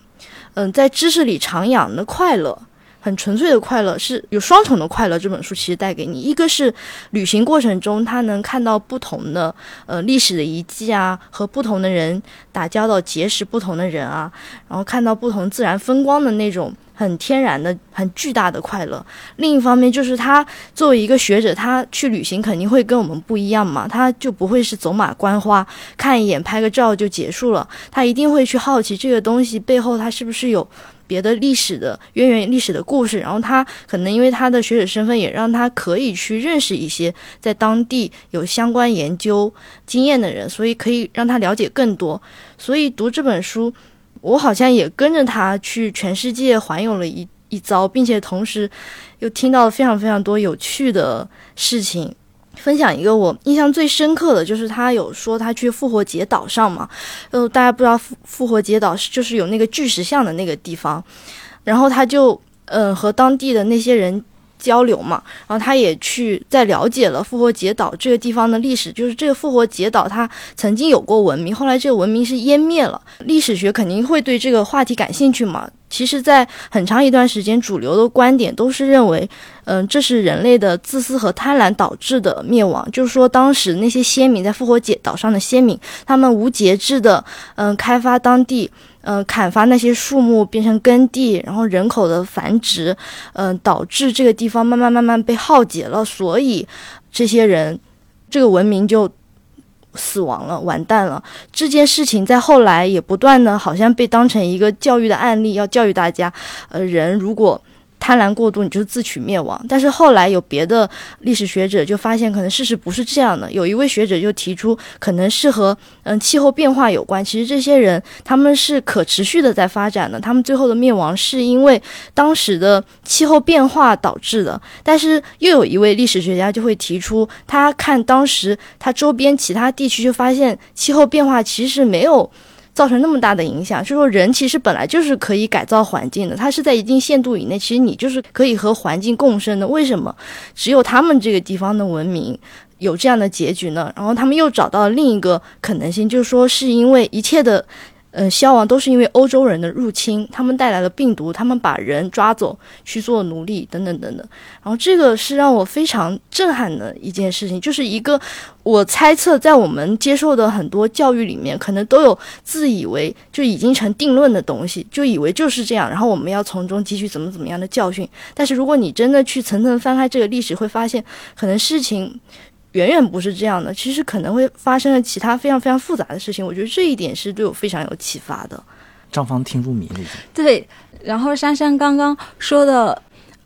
嗯、呃，在知识里徜徉的快乐，很纯粹的快乐，是有双重的快乐。这本书其实带给你，一个是旅行过程中他能看到不同的呃历史的遗迹啊，和不同的人打交道，结识不同的人啊，然后看到不同自然风光的那种很天然的很巨大的快乐。另一方面就是他作为一个学者，他去旅行肯定会跟我们不一样嘛，他就不会是走马观花，看一眼拍个照就结束了，他一定会去好奇这个东西背后它是不是有别的历史的渊源，历史的故事。然后他可能因为他的学者身份，也让他可以去认识一些在当地有相关研究经验的人，所以可以让他了解更多。所以读这本书，我好像也跟着他去全世界环游了一一遭，并且同时又听到了非常非常多有趣的事情。分享一个我印象最深刻的，就是他有说他去复活节岛上嘛，呃，大家不知道复复活节岛就是有那个巨石像的那个地方，然后他就嗯、呃、和当地的那些人交流嘛，然后他也去再了解了复活节岛这个地方的历史，就是这个复活节岛它曾经有过文明，后来这个文明是湮灭了。历史学肯定会对这个话题感兴趣嘛，其实在很长一段时间主流的观点都是认为嗯、呃，这是人类的自私和贪婪导致的灭亡，就是说当时那些先民在复活节岛上的先民，他们无节制的嗯、呃、开发当地，嗯、呃，砍伐那些树木变成耕地，然后人口的繁殖，嗯、呃，导致这个地方慢慢慢慢被浩劫了，所以这些人，这个文明就死亡了，完蛋了。这件事情在后来也不断的，好像被当成一个教育的案例，要教育大家，呃，人如果贪婪过度，你就是自取灭亡。但是后来有别的历史学者就发现，可能事实不是这样的。有一位学者就提出，可能是和嗯气候变化有关。其实这些人他们是可持续的在发展的，他们最后的灭亡是因为当时的气候变化导致的。但是又有一位历史学家就会提出，他看当时他周边其他地区就发现气候变化其实没有造成那么大的影响，就是说人其实本来就是可以改造环境的，它是在一定限度以内，其实你就是可以和环境共生的。为什么只有他们这个地方的文明有这样的结局呢？然后他们又找到了另一个可能性，就是说是因为一切的呃消亡都是因为欧洲人的入侵，他们带来了病毒，他们把人抓走去做奴隶等等等等。然后这个是让我非常震撼的一件事情，就是一个我猜测在我们接受的很多教育里面可能都有自以为就已经成定论的东西，就以为就是这样，然后我们要从中汲取怎么怎么样的教训。但是如果你真的去层层翻开这个历史，会发现可能事情远远不是这样的，其实可能会发生了其他非常非常复杂的事情。我觉得这一点是对我非常有启发的。张芳听入迷了。对，然后珊珊刚刚说的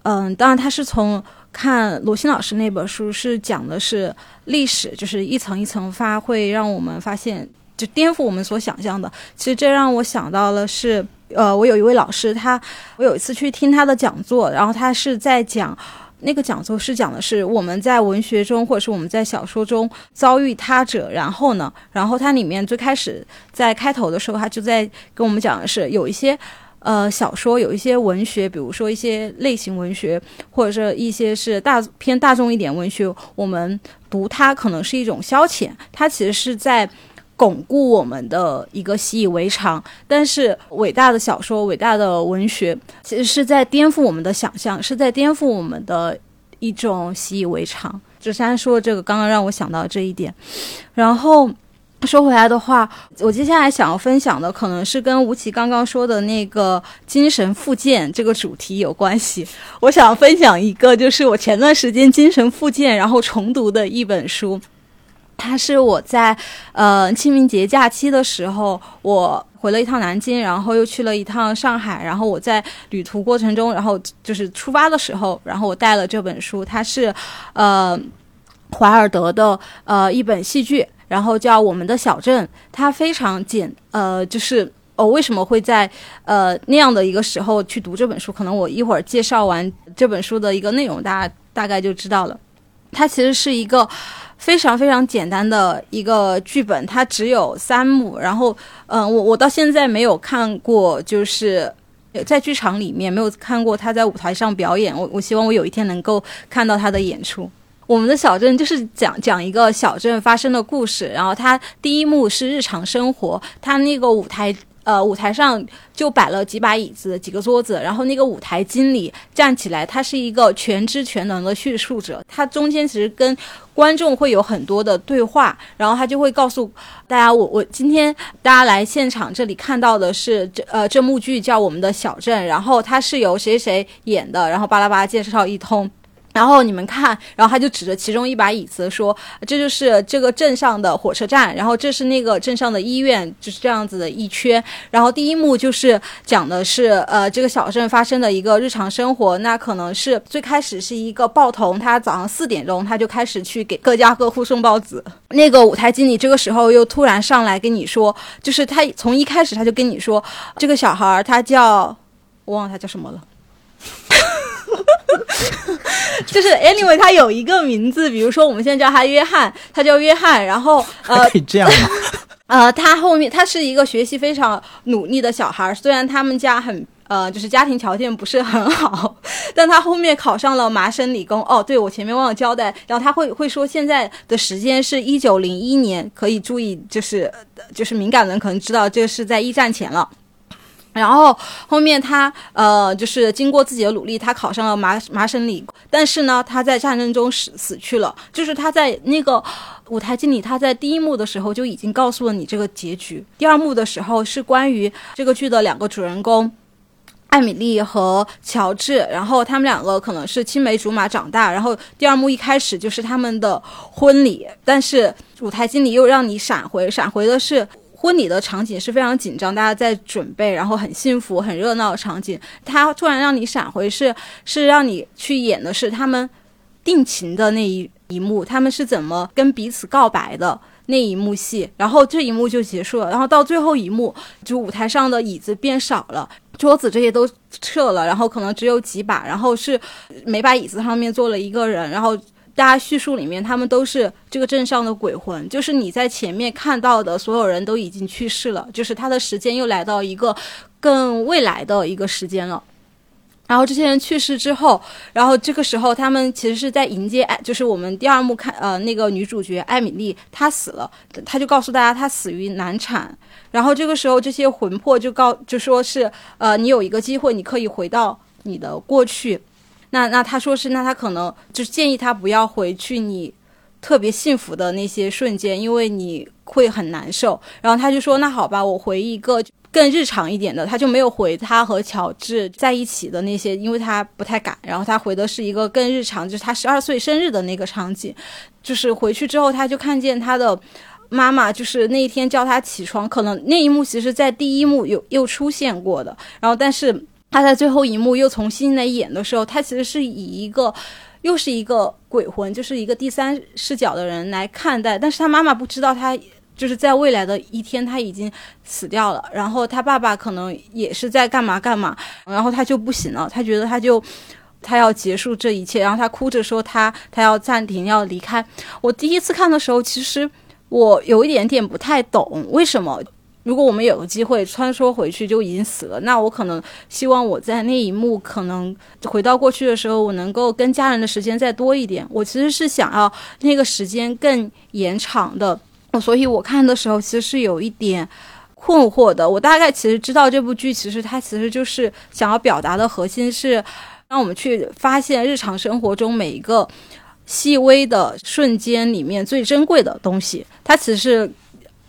嗯，当然她是从看罗新老师那本书，是讲的是历史，就是一层一层发，会让我们发现就颠覆我们所想象的。其实这让我想到了是呃，我有一位老师，他我有一次去听他的讲座，然后他是在讲那个讲座是讲的是我们在文学中或者是我们在小说中遭遇他者，然后呢，然后它里面最开始在开头的时候，他就在跟我们讲的是有一些呃小说，有一些文学，比如说一些类型文学，或者是一些是大偏大众一点文学，我们读它可能是一种消遣，它其实是在巩固我们的一个习以为常。但是伟大的小说，伟大的文学，其实是在颠覆我们的想象，是在颠覆我们的一种习以为常。芷珊说的这个刚刚让我想到这一点。然后说回来的话，我接下来想要分享的可能是跟吴奇刚刚说的那个精神复健这个主题有关系。我想分享一个，就是我前段时间精神复健然后重读的一本书。它是我在呃清明节假期的时候，我回了一趟南京，然后又去了一趟上海，然后我在旅途过程中，然后就是出发的时候，然后我带了这本书。它是呃怀尔德的呃一本戏剧，然后叫《我们的小镇》。它非常简呃就是我、哦、为什么会在呃那样的一个时候去读这本书，可能我一会儿介绍完这本书的一个内容，大家大概就知道了。它其实是一个非常非常简单的一个剧本，它只有三幕。然后嗯、呃，我我到现在没有看过，就是在剧场里面没有看过他在舞台上表演，我我希望我有一天能够看到他的演出。我们的小镇就是讲讲一个小镇发生的故事，然后它第一幕是日常生活，它那个舞台呃，舞台上就摆了几把椅子几个桌子，然后那个舞台经理站起来，他是一个全知全能的叙述者，他中间其实跟观众会有很多的对话，然后他就会告诉大家，我我今天大家来现场这里看到的是这呃这幕剧叫《我们的小镇》，然后它是由谁谁演的，然后巴拉巴拉介绍一通，然后你们看，然后他就指着其中一把椅子说，这就是这个镇上的火车站，然后这是那个镇上的医院，就是这样子的一圈。然后第一幕就是讲的是呃这个小镇发生的一个日常生活。那可能是最开始是一个报童，他早上四点钟他就开始去给各家各户送报纸，那个舞台经理这个时候又突然上来跟你说，就是他从一开始他就跟你说，这个小孩他叫我忘了他叫什么了就是 anyway 他有一个名字，比如说我们现在叫他约翰，他叫约翰，然后呃可以这样吗呃他后面他是一个学习非常努力的小孩，虽然他们家很呃就是家庭条件不是很好，但他后面考上了麻省理工。哦对，我前面忘了交代，然后他会会说现在的时间是一九零一年，可以注意就是就是敏感人可能知道这是在一战前了。然后后面他呃，就是经过自己的努力，他考上了麻麻省理工，但是呢，他在战争中死死去了。就是他在那个舞台经理，他在第一幕的时候就已经告诉了你这个结局。第二幕的时候是关于这个剧的两个主人公，艾米丽和乔治，然后他们两个可能是青梅竹马长大，然后第二幕一开始就是他们的婚礼，但是舞台经理又让你闪回，闪回的是婚礼的场景是非常紧张，大家在准备，然后很幸福很热闹的场景，他突然让你闪回是是让你去演的是他们定情的那一一幕，他们是怎么跟彼此告白的那一幕戏，然后这一幕就结束了。然后到最后一幕，就舞台上的椅子变少了，桌子这些都撤了，然后可能只有几把，然后是每把椅子上面坐了一个人，然后大家叙述里面他们都是这个镇上的鬼魂，就是你在前面看到的所有人都已经去世了，就是他的时间又来到一个更未来的一个时间了。然后这些人去世之后，然后这个时候他们其实是在迎接，就是我们第二幕看呃那个女主角艾米丽她死了，她就告诉大家她死于难产。然后这个时候这些魂魄就告就说是呃你有一个机会，你可以回到你的过去。那那他说是，那他可能就是建议他不要回去你特别幸福的那些瞬间，因为你会很难受。然后他就说那好吧，我回一个更日常一点的，他就没有回他和乔治在一起的那些，因为他不太敢，然后他回的是一个更日常，就是他十二岁生日的那个场景。就是回去之后他就看见他的妈妈，就是那一天叫他起床，可能那一幕其实在第一幕有又出现过的，然后但是他在最后一幕又重新来演的时候，他其实是以一个又是一个鬼魂，就是一个第三视角的人来看待，但是他妈妈不知道他就是在未来的一天他已经死掉了，然后他爸爸可能也是在干嘛干嘛，然后他就不行了，他觉得他就他要结束这一切，然后他哭着说他他要暂停要离开。我第一次看的时候其实我有一点点不太懂为什么如果我们有个机会穿梭回去就已经死了，那我可能希望我在那一幕可能回到过去的时候，我能够跟家人的时间再多一点，我其实是想要那个时间更延长的，所以我看的时候其实是有一点困惑的。我大概其实知道这部剧其实它其实就是想要表达的核心是让我们去发现日常生活中每一个细微的瞬间里面最珍贵的东西，它其实是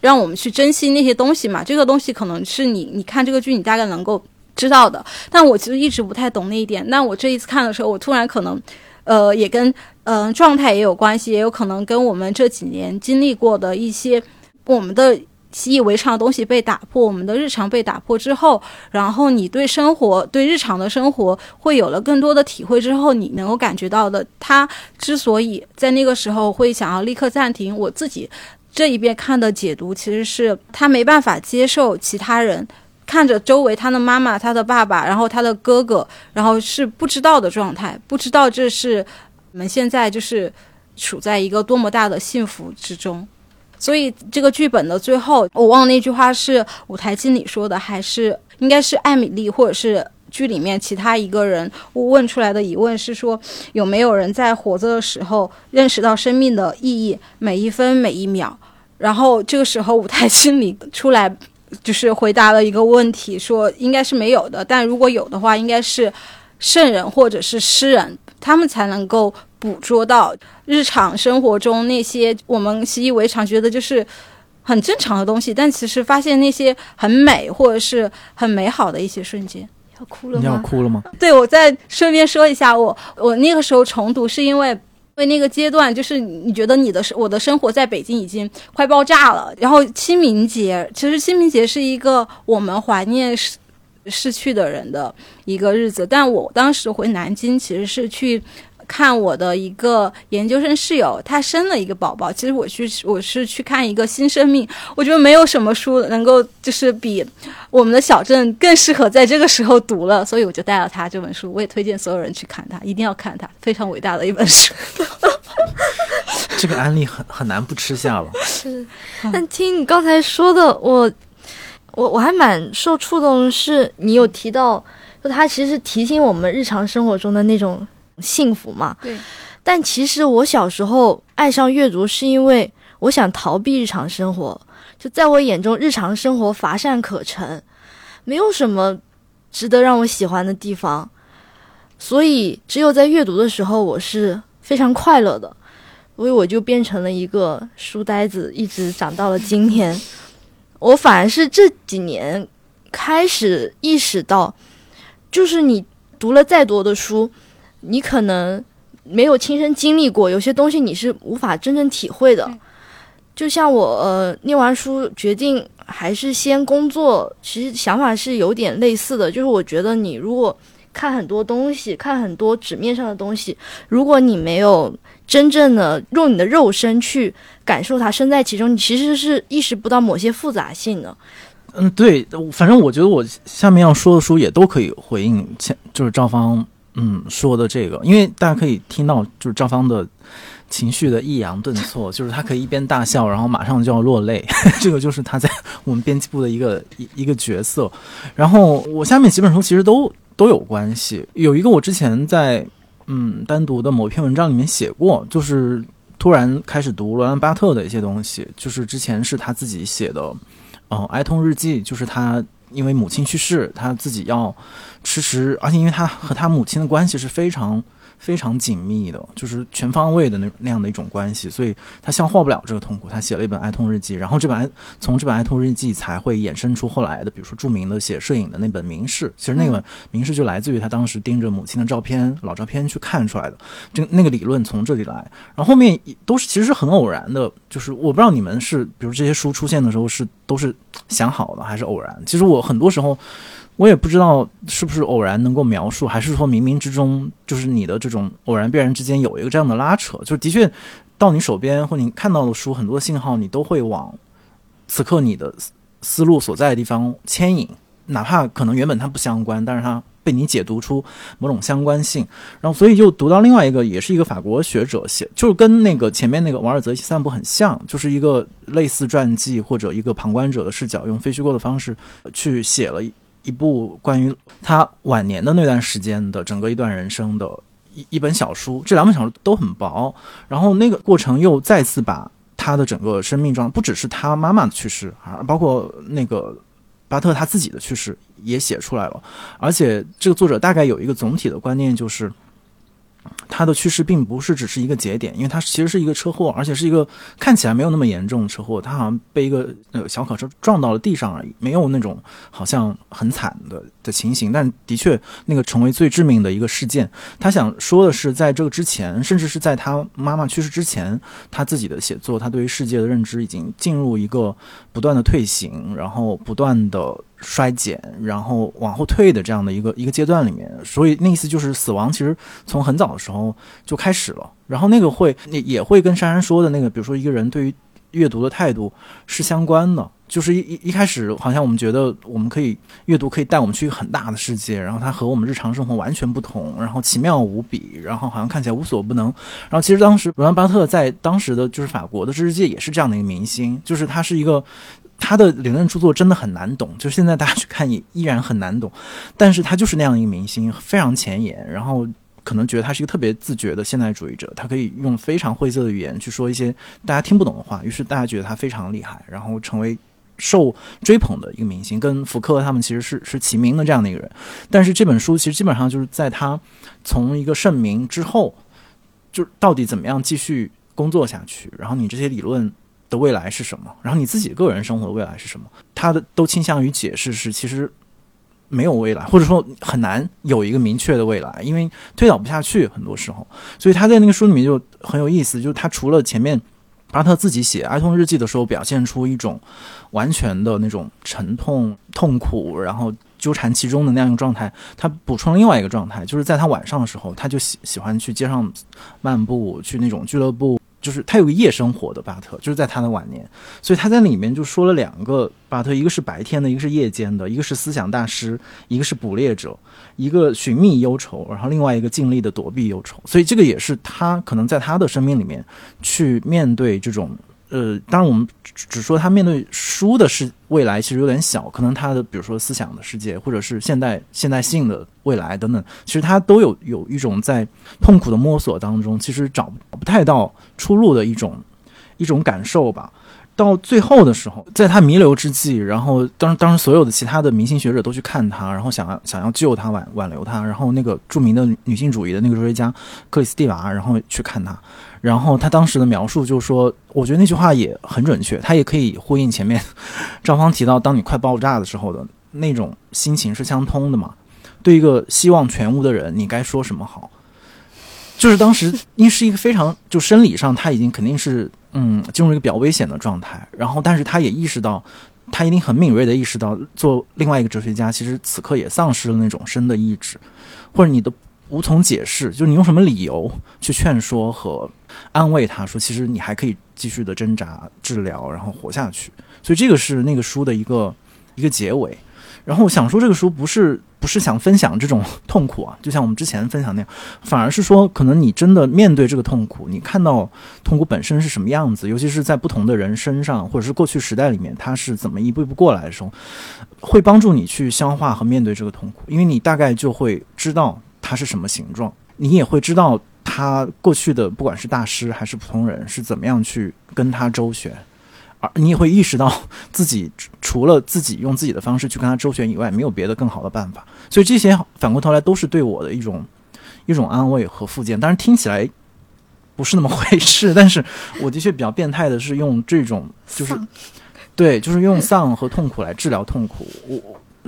让我们去珍惜那些东西嘛，这个东西可能是你你看这个剧你大概能够知道的，但我其实一直不太懂那一点。那我这一次看的时候我突然可能呃，也跟嗯、呃、状态也有关系，也有可能跟我们这几年经历过的一些我们的习以为常的东西被打破，我们的日常被打破之后，然后你对生活对日常的生活会有了更多的体会之后，你能够感觉到的，他之所以在那个时候会想要立刻暂停，我自己这一边看的解读其实是他没办法接受其他人看着周围他的妈妈他的爸爸然后他的哥哥，然后是不知道的状态，不知道这是我们现在就是处在一个多么大的幸福之中。所以这个剧本的最后，我忘了那句话是舞台经理说的，还是应该是艾米丽或者是剧里面其他一个人问出来的疑问，是说有没有人在活着的时候认识到生命的意义，每一分每一秒。然后这个时候舞台经理出来就是回答了一个问题，说应该是没有的，但如果有的话应该是圣人或者是诗人，他们才能够捕捉到日常生活中那些我们习以为常觉得就是很正常的东西，但其实发现那些很美或者是很美好的一些瞬间。要哭了吗？你要哭了吗？对，我再顺便说一下，我我那个时候重读是因为因为那个阶段就是你觉得你的我的生活在北京已经快爆炸了，然后清明节，其实清明节是一个我们怀念逝去的人的一个日子，但我当时回南京其实是去看我的一个研究生室友，他生了一个宝宝，其实我去我是去看一个新生命。我觉得没有什么书能够就是比我们的小镇更适合在这个时候读了，所以我就带了他这本书，我也推荐所有人去看它，一定要看它，非常伟大的一本书。这个案例很很难不吃下了。是，但听你刚才说的，我我我还蛮受触动的，是你有提到就它其实提醒我们日常生活中的那种幸福嘛。对，但其实我小时候爱上阅读是因为我想逃避日常生活，就在我眼中日常生活乏善可陈，没有什么值得让我喜欢的地方，所以只有在阅读的时候我是非常快乐的，所以我就变成了一个书呆子，一直长到了今天。我反而是这几年开始意识到，就是你读了再多的书，你可能没有亲身经历过，有些东西你是无法真正体会的。就像我呃念完书决定还是先工作，其实想法是有点类似的，就是我觉得你如果看很多东西，看很多纸面上的东西，如果你没有真正的用你的肉身去感受它，身在其中，你其实是意识不到某些复杂性的。嗯，对，反正我觉得我下面要说的书也都可以回应前就是赵方嗯说的这个，因为大家可以听到就是赵方的情绪的抑扬顿挫，就是他可以一边大笑然后马上就要落泪，这个就是他在我们编辑部的一个一一个角色。然后我下面几本书其实都都有关系，有一个我之前在嗯单独的某篇文章里面写过，就是突然开始读罗兰巴特的一些东西，就是之前是他自己写的嗯、呃、哀痛日记，就是他因为母亲去世，他自己要迟迟，而且因为他和他母亲的关系是非常非常紧密的，就是全方位的那那样的一种关系，所以他消化不了这个痛苦，他写了一本哀痛日记，然后这本从这本哀痛日记才会衍生出后来的，比如说著名的写摄影的那本明示，其实那本明示就来自于他当时盯着母亲的照片老照片去看出来的，这那个理论从这里来，然后后面都是其实是很偶然的，就是我不知道你们是比如这些书出现的时候是都是想好的还是偶然，其实我很多时候我也不知道是不是偶然能够描述，还是说冥冥之中就是你的这种偶然必然之间有一个这样的拉扯，就是的确到你手边或你看到的书很多信号你都会往此刻你的思路所在的地方牵引，哪怕可能原本它不相关，但是它被你解读出某种相关性。然后所以就读到另外一个，也是一个法国学者写，就是跟那个前面那个瓦尔泽一起散步很像，就是一个类似传记或者一个旁观者的视角，用非虚构的方式去写了一部关于他晚年的那段时间的整个一段人生的一一本小书。这两本小书都很薄，然后那个过程又再次把他的整个生命状态，不只是他妈妈的去世，包括那个巴特他自己的去世也写出来了。而且这个作者大概有一个总体的观念，就是他的去世并不是只是一个节点，因为他其实是一个车祸，而且是一个看起来没有那么严重的车祸，他好像被一个、呃、小卡车撞到了地上而已，没有那种好像很惨的的情形，但的确那个成为最致命的一个事件。他想说的是，在这个之前，甚至是在他妈妈去世之前，他自己的写作，他对于世界的认知已经进入一个不断的退行，然后不断的衰减，然后往后退的这样的一个一个阶段里面。所以那意思就是死亡其实从很早的时候就开始了。然后那个会也会跟珊珊说的那个，比如说一个人对于阅读的态度是相关的，就是一一开始好像我们觉得我们可以阅读可以带我们去一个很大的世界，然后它和我们日常生活完全不同，然后奇妙无比，然后好像看起来无所不能。然后其实当时罗兰巴特在当时的就是法国的知识界也是这样的一个明星，就是他是一个他的理论著作真的很难懂，就现在大家去看也依然很难懂，但是他就是那样一个明星，非常前沿，然后可能觉得他是一个特别自觉的现代主义者，他可以用非常晦涩的语言去说一些大家听不懂的话，于是大家觉得他非常厉害，然后成为受追捧的一个明星，跟福柯他们其实是是齐名的这样的一个人。但是这本书其实基本上就是在他从一个盛名之后，就到底怎么样继续工作下去，然后你这些理论的未来是什么，然后你自己个人生活的未来是什么，他的都倾向于解释是其实没有未来，或者说很难有一个明确的未来，因为推导不下去很多时候。所以他在那个书里面就很有意思，就是他除了前面巴特自己写《哀痛日记》的时候表现出一种完全的那种沉痛痛苦，然后纠缠其中的那样一个状态，他补充另外一个状态，就是在他晚上的时候，他就喜喜欢去街上漫步，去那种俱乐部，就是他有个夜生活的巴特，就是在他的晚年。所以他在里面就说了两个巴特，一个是白天的，一个是夜间的，一个是思想大师，一个是捕猎者，一个寻觅忧愁，然后另外一个尽力的躲避忧愁。所以这个也是他可能在他的生命里面去面对这种呃，当然我们只说他面对书的是未来其实有点小，可能他的比如说思想的世界，或者是现代现代性的未来等等，其实他都有有一种在痛苦的摸索当中其实找不太到出路的一种一种感受吧。到最后的时候，在他弥留之际，然后当当时所有的其他的明星学者都去看他，然后想要想要救他，挽挽留他，然后那个著名的女性主义的那个哲学家克里斯蒂娃，然后去看他，然后他当时的描述就说，我觉得那句话也很准确，他也可以呼应前面张芳提到当你快爆炸的时候的那种心情是相通的嘛。对一个希望全无的人，你该说什么好？就是当时因为是一个非常就生理上他已经肯定是嗯，进入一个比较危险的状态，然后但是他也意识到，他一定很敏锐的意识到，做另外一个哲学家其实此刻也丧失了那种生的意志，或者你都无从解释，就是你用什么理由去劝说和安慰他说其实你还可以继续的挣扎治疗然后活下去。所以这个是那个书的一个一个结尾。然后我想说这个书不是不是想分享这种痛苦啊，就像我们之前分享那样，反而是说可能你真的面对这个痛苦，你看到痛苦本身是什么样子，尤其是在不同的人身上或者是过去时代里面它是怎么一步一步过来的时候，会帮助你去消化和面对这个痛苦，因为你大概就会知道它是什么形状，你也会知道它过去的不管是大师还是普通人是怎么样去跟它周旋，而你也会意识到自己除了自己用自己的方式去跟他周旋以外，没有别的更好的办法。所以这些反过头来都是对我的一种一种安慰和附件。当然听起来不是那么回事，但是我的确比较变态的是用这种就是对，就是用丧和痛苦来治疗痛苦。我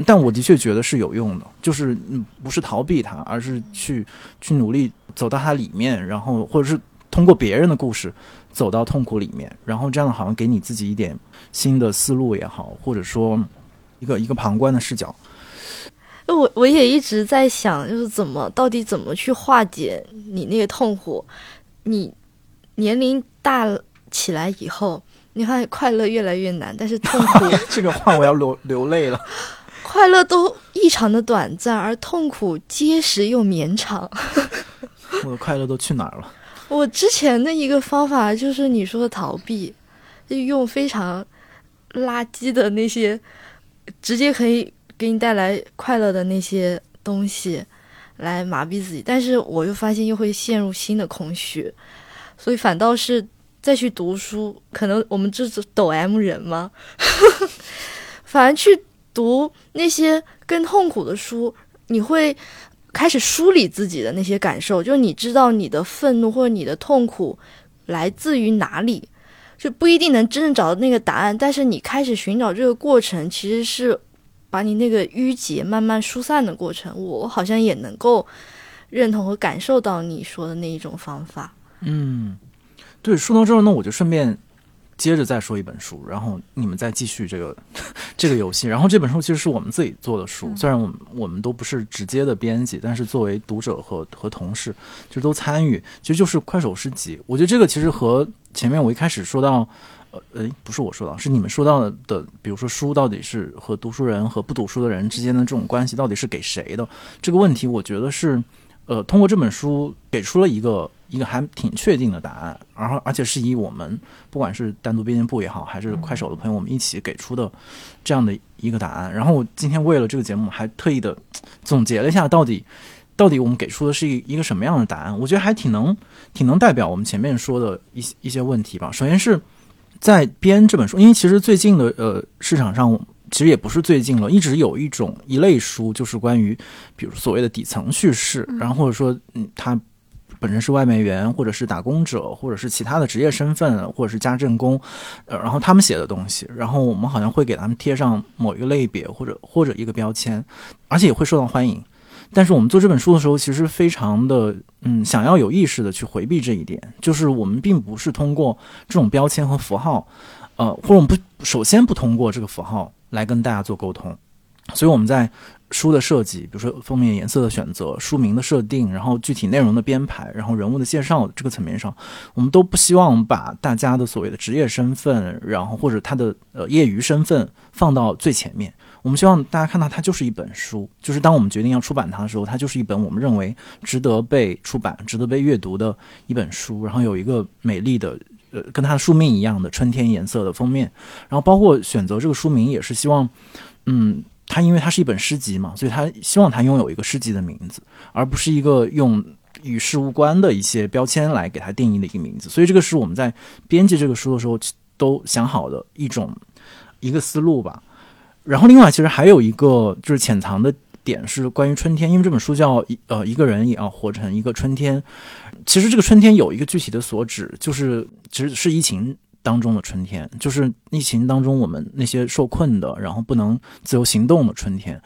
但我的确觉得是有用的，就是不是逃避它，而是去去努力走到它里面，然后或者是通过别人的故事走到痛苦里面，然后这样好像给你自己一点新的思路也好，或者说一个一个旁观的视角。我我也一直在想，就是怎么到底怎么去化解你那个痛苦。你年龄大起来以后，你看快乐越来越难，但是痛苦这个话我要流流泪了。快乐都异常的短暂，而痛苦结实又绵长。我的快乐都去哪儿了？我之前的一个方法就是你说的逃避，用非常垃圾的那些直接可以给你带来快乐的那些东西来麻痹自己，但是我又发现又会陷入新的空虚，所以反倒是再去读书，可能我们这是抖 M 人吗？反而去读那些更痛苦的书，你会开始梳理自己的那些感受，就是你知道你的愤怒或者你的痛苦来自于哪里，就不一定能真正找到那个答案，但是你开始寻找这个过程，其实是把你那个淤结慢慢疏散的过程。我好像也能够认同和感受到你说的那一种方法。嗯，对，说到这儿呢，我就顺便接着再说一本书，然后你们再继续这个这个游戏。然后这本书其实是我们自己做的书，嗯、虽然我们我们都不是直接的编辑，但是作为读者和和同事，就都参与。其实就是快手诗集，我觉得这个其实和前面我一开始说到，呃呃，不是我说到，是你们说到的，比如说书到底是和读书人和不读书的人之间的这种关系到底是给谁的这个问题，我觉得是，呃，通过这本书给出了一个。一个还挺确定的答案，然后而且是以我们不管是单独编辑部也好还是快手的朋友我们一起给出的这样的一个答案。然后我今天为了这个节目还特意的总结了一下到底到底我们给出的是一个什么样的答案，我觉得还挺能挺能代表我们前面说的一些一些问题吧。首先是在编这本书，因为其实最近的呃市场上其实也不是最近了，一直有一种一类书就是关于比如所谓的底层叙事，然后或者说嗯它本身是外卖员或者是打工者或者是其他的职业身份或者是家政工、呃、然后他们写的东西，然后我们好像会给他们贴上某一个类别或者或者一个标签，而且也会受到欢迎。但是我们做这本书的时候其实非常的嗯，想要有意识的去回避这一点，就是我们并不是通过这种标签和符号呃，或者我们不首先不通过这个符号来跟大家做沟通。所以我们在书的设计，比如说封面颜色的选择、书名的设定，然后具体内容的编排，然后人物的介绍这个层面上，我们都不希望把大家的所谓的职业身份，然后或者他的呃业余身份放到最前面。我们希望大家看到它就是一本书，就是当我们决定要出版它的时候，它就是一本我们认为值得被出版、值得被阅读的一本书，然后有一个美丽的呃跟它的书名一样的春天颜色的封面，然后包括选择这个书名也是希望嗯。他因为他是一本诗集嘛，所以他希望他拥有一个诗集的名字，而不是一个用与事无关的一些标签来给他定义的一个名字。所以这个是我们在编辑这个书的时候都想好的一种一个思路吧。然后另外其实还有一个就是潜藏的点是关于春天，因为这本书叫呃一个人也要活成一个春天。其实这个春天有一个具体的所指，就是其实是疫情当中的春天，就是疫情当中我们那些受困的然后不能自由行动的春天、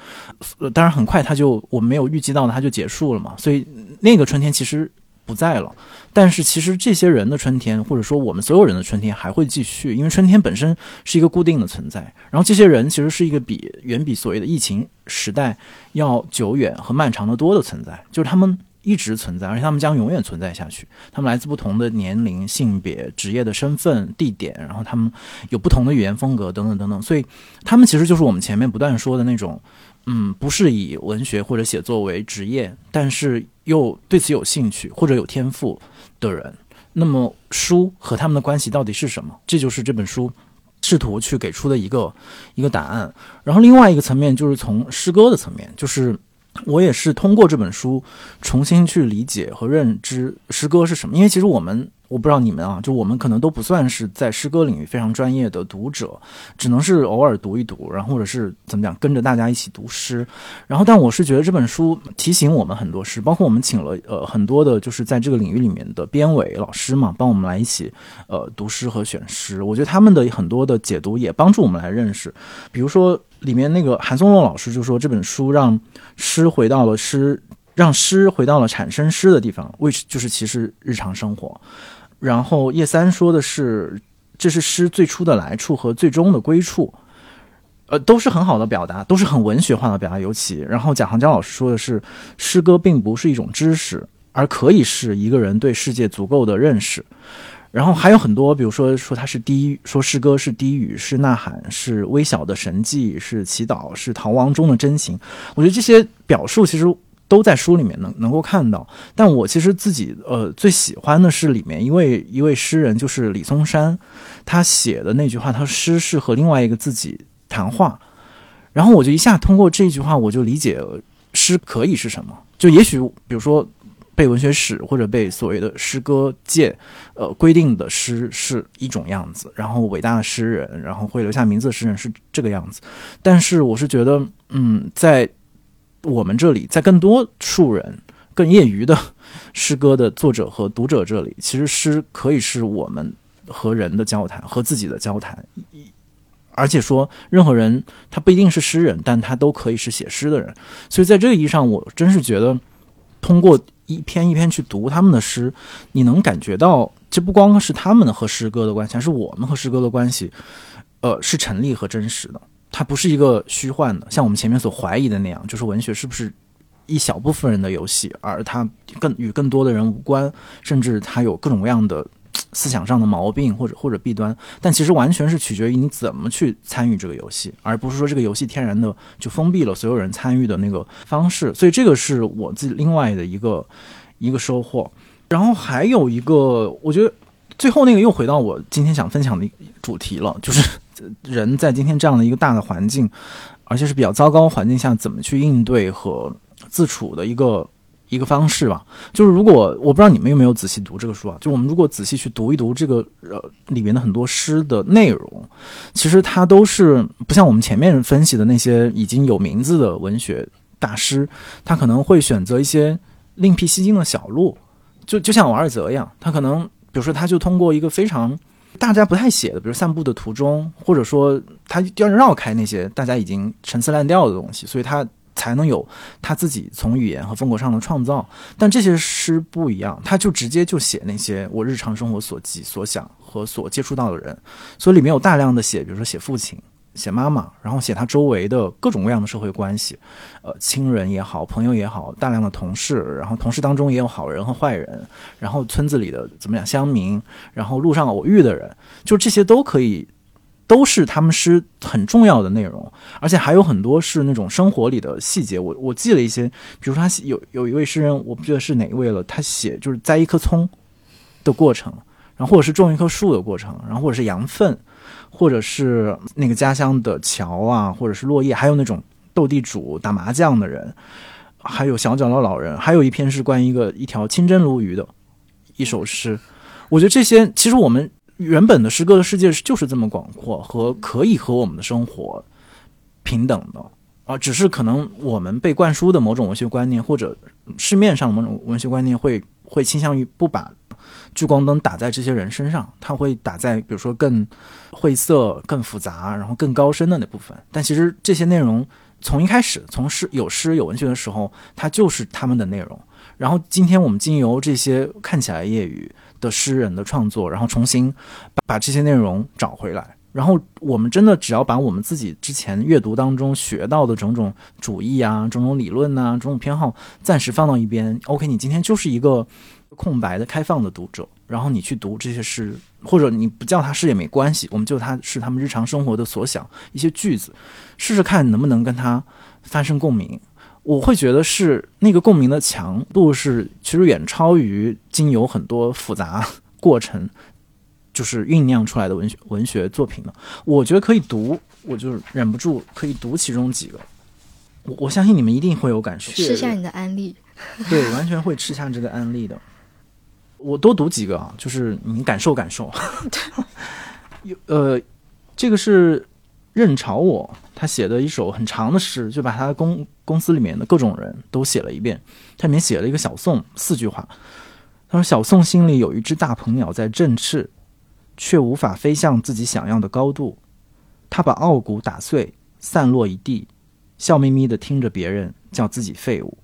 呃、当然很快它就我们没有预计到它就结束了嘛，所以那个春天其实不在了，但是其实这些人的春天或者说我们所有人的春天还会继续，因为春天本身是一个固定的存在，然后这些人其实是一个比远比所谓的疫情时代要久远和漫长的多的存在，就是他们一直存在，而且他们将永远存在下去。他们来自不同的年龄、性别、职业的身份、地点，然后他们有不同的语言风格等等等等，所以他们其实就是我们前面不断说的那种嗯，不是以文学或者写作为职业，但是又对此有兴趣或者有天赋的人。那么书和他们的关系到底是什么？这就是这本书试图去给出的一个一个答案。然后另外一个层面就是从诗歌的层面，就是我也是通过这本书重新去理解和认知诗歌是什么，因为其实我们我不知道你们啊，就我们可能都不算是在诗歌领域非常专业的读者，只能是偶尔读一读，然后或者是怎么讲跟着大家一起读诗。然后但我是觉得这本书提醒我们很多诗，包括我们请了呃很多的就是在这个领域里面的编委老师嘛，帮我们来一起呃读诗和选诗，我觉得他们的很多的解读也帮助我们来认识。比如说里面那个韩松洛老师就说这本书让诗回到了诗让诗回到了产生诗的地方 which 就是其实日常生活。然后叶三说的是这是诗最初的来处和最终的归处，呃，都是很好的表达，都是很文学化的表达尤其。然后贾行家老师说的是诗歌并不是一种知识，而可以是一个人对世界足够的认识。然后还有很多，比如说说它是低，说诗歌是低语，是呐喊，是微小的神迹，是祈祷，是逃亡中的真情。我觉得这些表述其实都在书里面能能够看到，但我其实自己呃最喜欢的是里面一位一位诗人，就是李松山，他写的那句话，他诗是和另外一个自己谈话，然后我就一下通过这一句话，我就理解诗可以是什么。就也许比如说被文学史或者被所谓的诗歌界呃规定的诗是一种样子，然后伟大的诗人，然后会留下名字的诗人是这个样子，但是我是觉得嗯在我们这里，在更多数人更业余的诗歌的作者和读者这里，其实诗可以是我们和人的交谈，和自己的交谈，而且说任何人他不一定是诗人，但他都可以是写诗的人。所以在这个意义上，我真是觉得通过一篇一篇去读他们的诗，你能感觉到这不光是他们和诗歌的关系，还是我们和诗歌的关系呃，是成立和真实的，它不是一个虚幻的，像我们前面所怀疑的那样，就是文学是不是一小部分人的游戏，而它更与更多的人无关，甚至它有各种各样的思想上的毛病或者或者弊端，但其实完全是取决于你怎么去参与这个游戏，而不是说这个游戏天然的就封闭了所有人参与的那个方式。所以这个是我自己另外的一个一个收获。然后还有一个，我觉得最后那个又回到我今天想分享的主题了，就是人在今天这样的一个大的环境，而且是比较糟糕环境下，怎么去应对和自处的一个一个方式吧。就是如果我不知道你们有没有仔细读这个书啊，就我们如果仔细去读一读这个呃里面的很多诗的内容，其实它都是不像我们前面分析的那些已经有名字的文学大师，他可能会选择一些另辟蹊径的小路，就就像王尔泽一样，他可能比如说他就通过一个非常大家不太写的，比如散步的途中，或者说他要绕开那些大家已经陈词滥调的东西，所以他才能有他自己从语言和风格上的创造。但这些诗不一样，他就直接就写那些我日常生活所记所想和所接触到的人，所以里面有大量的写，比如说写父亲，写妈妈，然后写他周围的各种各样的社会关系，呃，亲人也好，朋友也好，大量的同事，然后同事当中也有好人和坏人，然后村子里的怎么讲乡民，然后路上偶遇的人，就这些都可以，都是他们诗很重要的内容，而且还有很多是那种生活里的细节。我我记了一些，比如说他有有一位诗人，我不记得是哪一位了，他写就是栽一棵葱的过程，然后或者是种一棵树的过程，然后或者是羊粪，或者是那个家乡的桥啊，或者是落叶，还有那种斗地主打麻将的人，还有小角落老人，还有一篇是关于一个一条清蒸鲈鱼的一首诗。我觉得这些其实我们原本的诗歌的世界就是这么广阔和可以和我们的生活平等的啊，只是可能我们被灌输的某种文学观念，或者市面上的某种文学观念会会倾向于不把聚光灯打在这些人身上，他会打在比如说更晦涩、更复杂，然后更高深的那部分。但其实这些内容从一开始，从诗有诗有文学的时候，它就是他们的内容。然后今天我们经由这些看起来业余的诗人的创作，然后重新把这些内容找回来。然后我们真的只要把我们自己之前阅读当中学到的种种主义啊、种种理论啊、种种偏好暂时放到一边， OK， 你今天就是一个空白的开放的读者，然后你去读这些诗，或者你不叫它诗也没关系，我们就它是他们日常生活的所想一些句子，试试看能不能跟它发生共鸣。我会觉得是那个共鸣的强度是其实远超于经由很多复杂过程就是酝酿出来的文学文学作品的。我觉得可以读，我就忍不住可以读其中几个。我我相信你们一定会有感受，吃下你的安利。对，完全会吃下这个安利的。我多读几个啊，就是你感受感受。呃，这个是任朝我他写的一首很长的诗，就把他公公司里面的各种人都写了一遍。他里面写了一个小宋，四句话。他说：“小宋心里有一只大鹏鸟在振翅。”却无法飞向自己想要的高度，他把傲骨打碎，散落一地，笑眯眯地听着别人叫自己废物。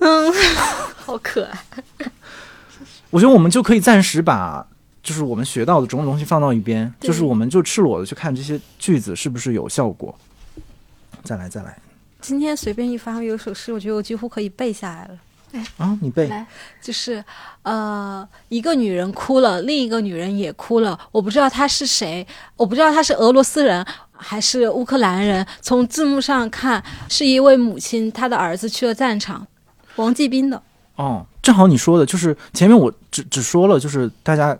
嗯，好可爱。我觉得我们就可以暂时把就是我们学到的种种东西放到一边，就是我们就赤裸的去看这些句子是不是有效果。再来再来，今天随便一发有一首诗，我觉得我几乎可以背下来了。哎啊，你背来，就是呃，一个女人哭了，另一个女人也哭了，我不知道她是谁，我不知道她是俄罗斯人还是乌克兰人。从字幕上看，是一位母亲，她的儿子去了战场，王继斌的。哦，正好你说的，就是前面我只只说了，就是大家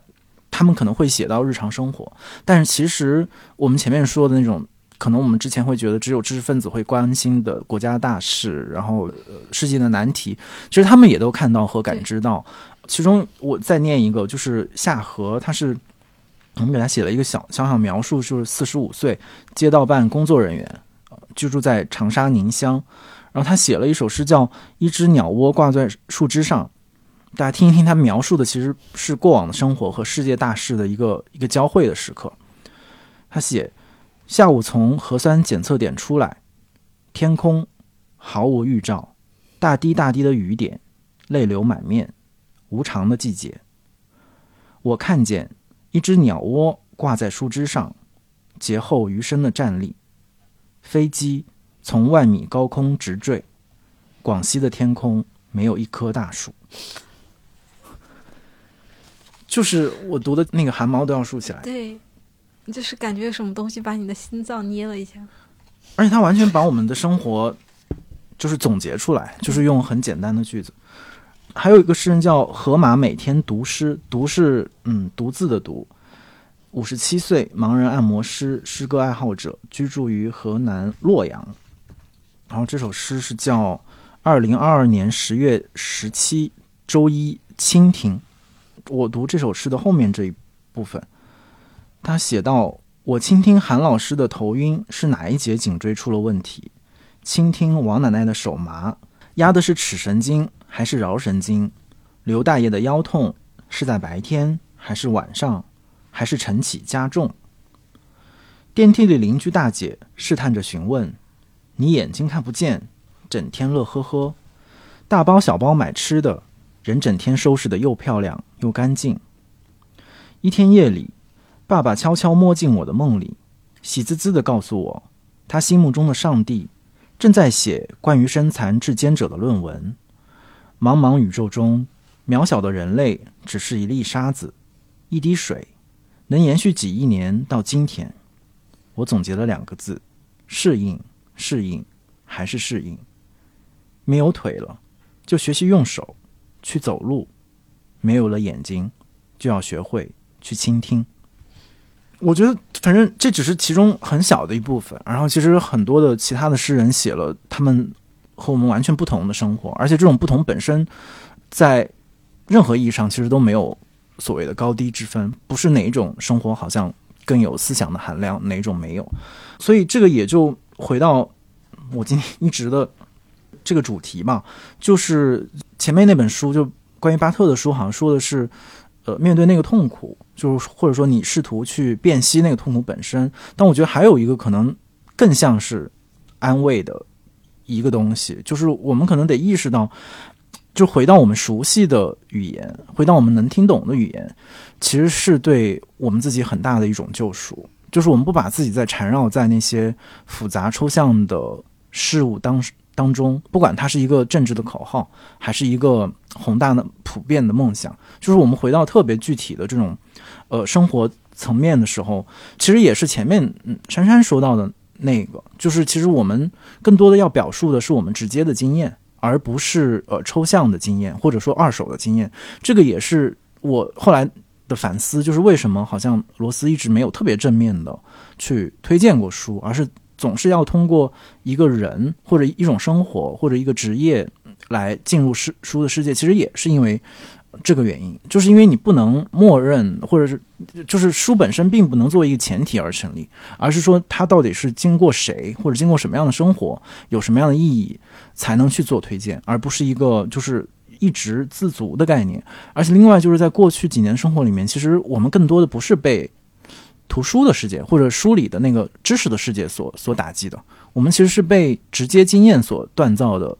他们可能会写到日常生活，但是其实我们前面说的那种。可能我们之前会觉得只有知识分子会关心的国家大事，然后、呃、世界的难题，其实他们也都看到和感知到。其中我再念一个，就是夏荷，他是我们给他写了一个小小小描述，就是四十五岁街道办工作人员，居住在长沙宁乡。然后他写了一首诗叫《一只鸟窝挂在树枝上》，大家听一听，他描述的其实是过往的生活和世界大事的一个一个交汇的时刻。他写。下午从核酸检测点出来，天空毫无预兆，大滴大滴的雨点，泪流满面，无常的季节。我看见一只鸟窝挂在树枝上，劫后余生的站立。飞机从万米高空直坠，广西的天空没有一棵大树。就是我读的那个汗毛都要竖起来。对。就是感觉什么东西把你的心脏捏了一下，而且他完全把我们的生活就是总结出来，就是用很简单的句子。还有一个诗人叫河马，每天读诗，读是嗯独自的读。五十七岁，盲人按摩师，诗歌爱好者，居住于河南洛阳。然后这首诗是叫二零二二年十月十七周一蜻蜓。我读这首诗的后面这一部分。他写道：“我倾听韩老师的头晕是哪一节颈椎出了问题？倾听王奶奶的手麻，压的是尺神经还是桡神经？刘大爷的腰痛是在白天还是晚上？还是晨起加重？”电梯里邻居大姐试探着询问：“你眼睛看不见，整天乐呵呵，大包小包买吃的，人整天收拾得又漂亮又干净。”一天夜里。爸爸悄悄摸进我的梦里，喜滋滋地告诉我，他心目中的上帝正在写关于身残志坚者的论文。茫茫宇宙中，渺小的人类只是一粒沙子，一滴水，能延续几亿年到今天。我总结了两个字：适应，适应，还是适应。没有腿了，就学习用手去走路；没有了眼睛，就要学会去倾听。我觉得反正这只是其中很小的一部分，然后其实很多的其他的诗人写了他们和我们完全不同的生活，而且这种不同本身在任何意义上其实都没有所谓的高低之分，不是哪一种生活好像更有思想的含量，哪一种没有。所以这个也就回到我今天一直的这个主题吧，就是前面那本书就关于巴特的书好像说的是呃，面对那个痛苦，就是或者说你试图去辨析那个痛苦本身，但我觉得还有一个可能更像是安慰的一个东西，就是我们可能得意识到，就回到我们熟悉的语言，回到我们能听懂的语言，其实是对我们自己很大的一种救赎，就是我们不把自己在缠绕在那些复杂抽象的事物当当中，不管它是一个政治的口号，还是一个宏大的普遍的梦想，就是我们回到特别具体的这种，呃，生活层面的时候，其实也是前面嗯珊珊说到的那个，就是其实我们更多的要表述的是我们直接的经验，而不是呃抽象的经验，或者说二手的经验。这个也是我后来的反思，就是为什么好像罗斯一直没有特别正面的去推荐过书，而是。总是要通过一个人或者一种生活或者一个职业来进入书的世界，其实也是因为这个原因，就是因为你不能默认，或者是就是书本身并不能作为一个前提而成立，而是说它到底是经过谁或者经过什么样的生活，有什么样的意义才能去做推荐，而不是一个就是一直自足的概念。而且另外就是在过去几年生活里面，其实我们更多的不是被图书的世界或者书里的那个知识的世界所所打击的，我们其实是被直接经验所锻造的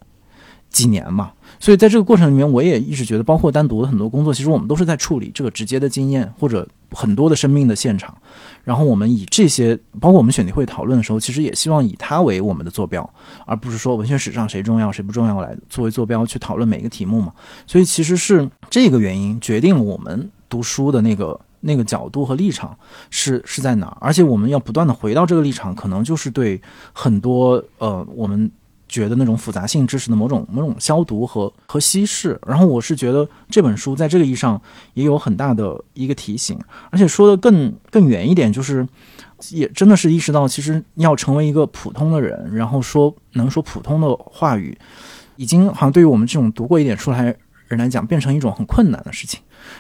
几年嘛。所以在这个过程里面，我也一直觉得，包括单独的很多工作，其实我们都是在处理这个直接的经验或者很多的生命的现场，然后我们以这些，包括我们选题会讨论的时候，其实也希望以它为我们的坐标，而不是说文学史上谁重要谁不重要来作为坐标去讨论每个题目嘛。所以其实是这个原因决定了我们读书的那个那个角度和立场是是在哪，而且我们要不断的回到这个立场，可能就是对很多呃我们觉得那种复杂性知识的某种某种消毒和和稀释。然后我是觉得这本书在这个意义上也有很大的一个提醒，而且说的更更远一点，就是也真的是意识到，其实要成为一个普通的人，然后说能说普通的话语，已经好像对于我们这种读过一点书来人来讲，变成一种很困难的事情。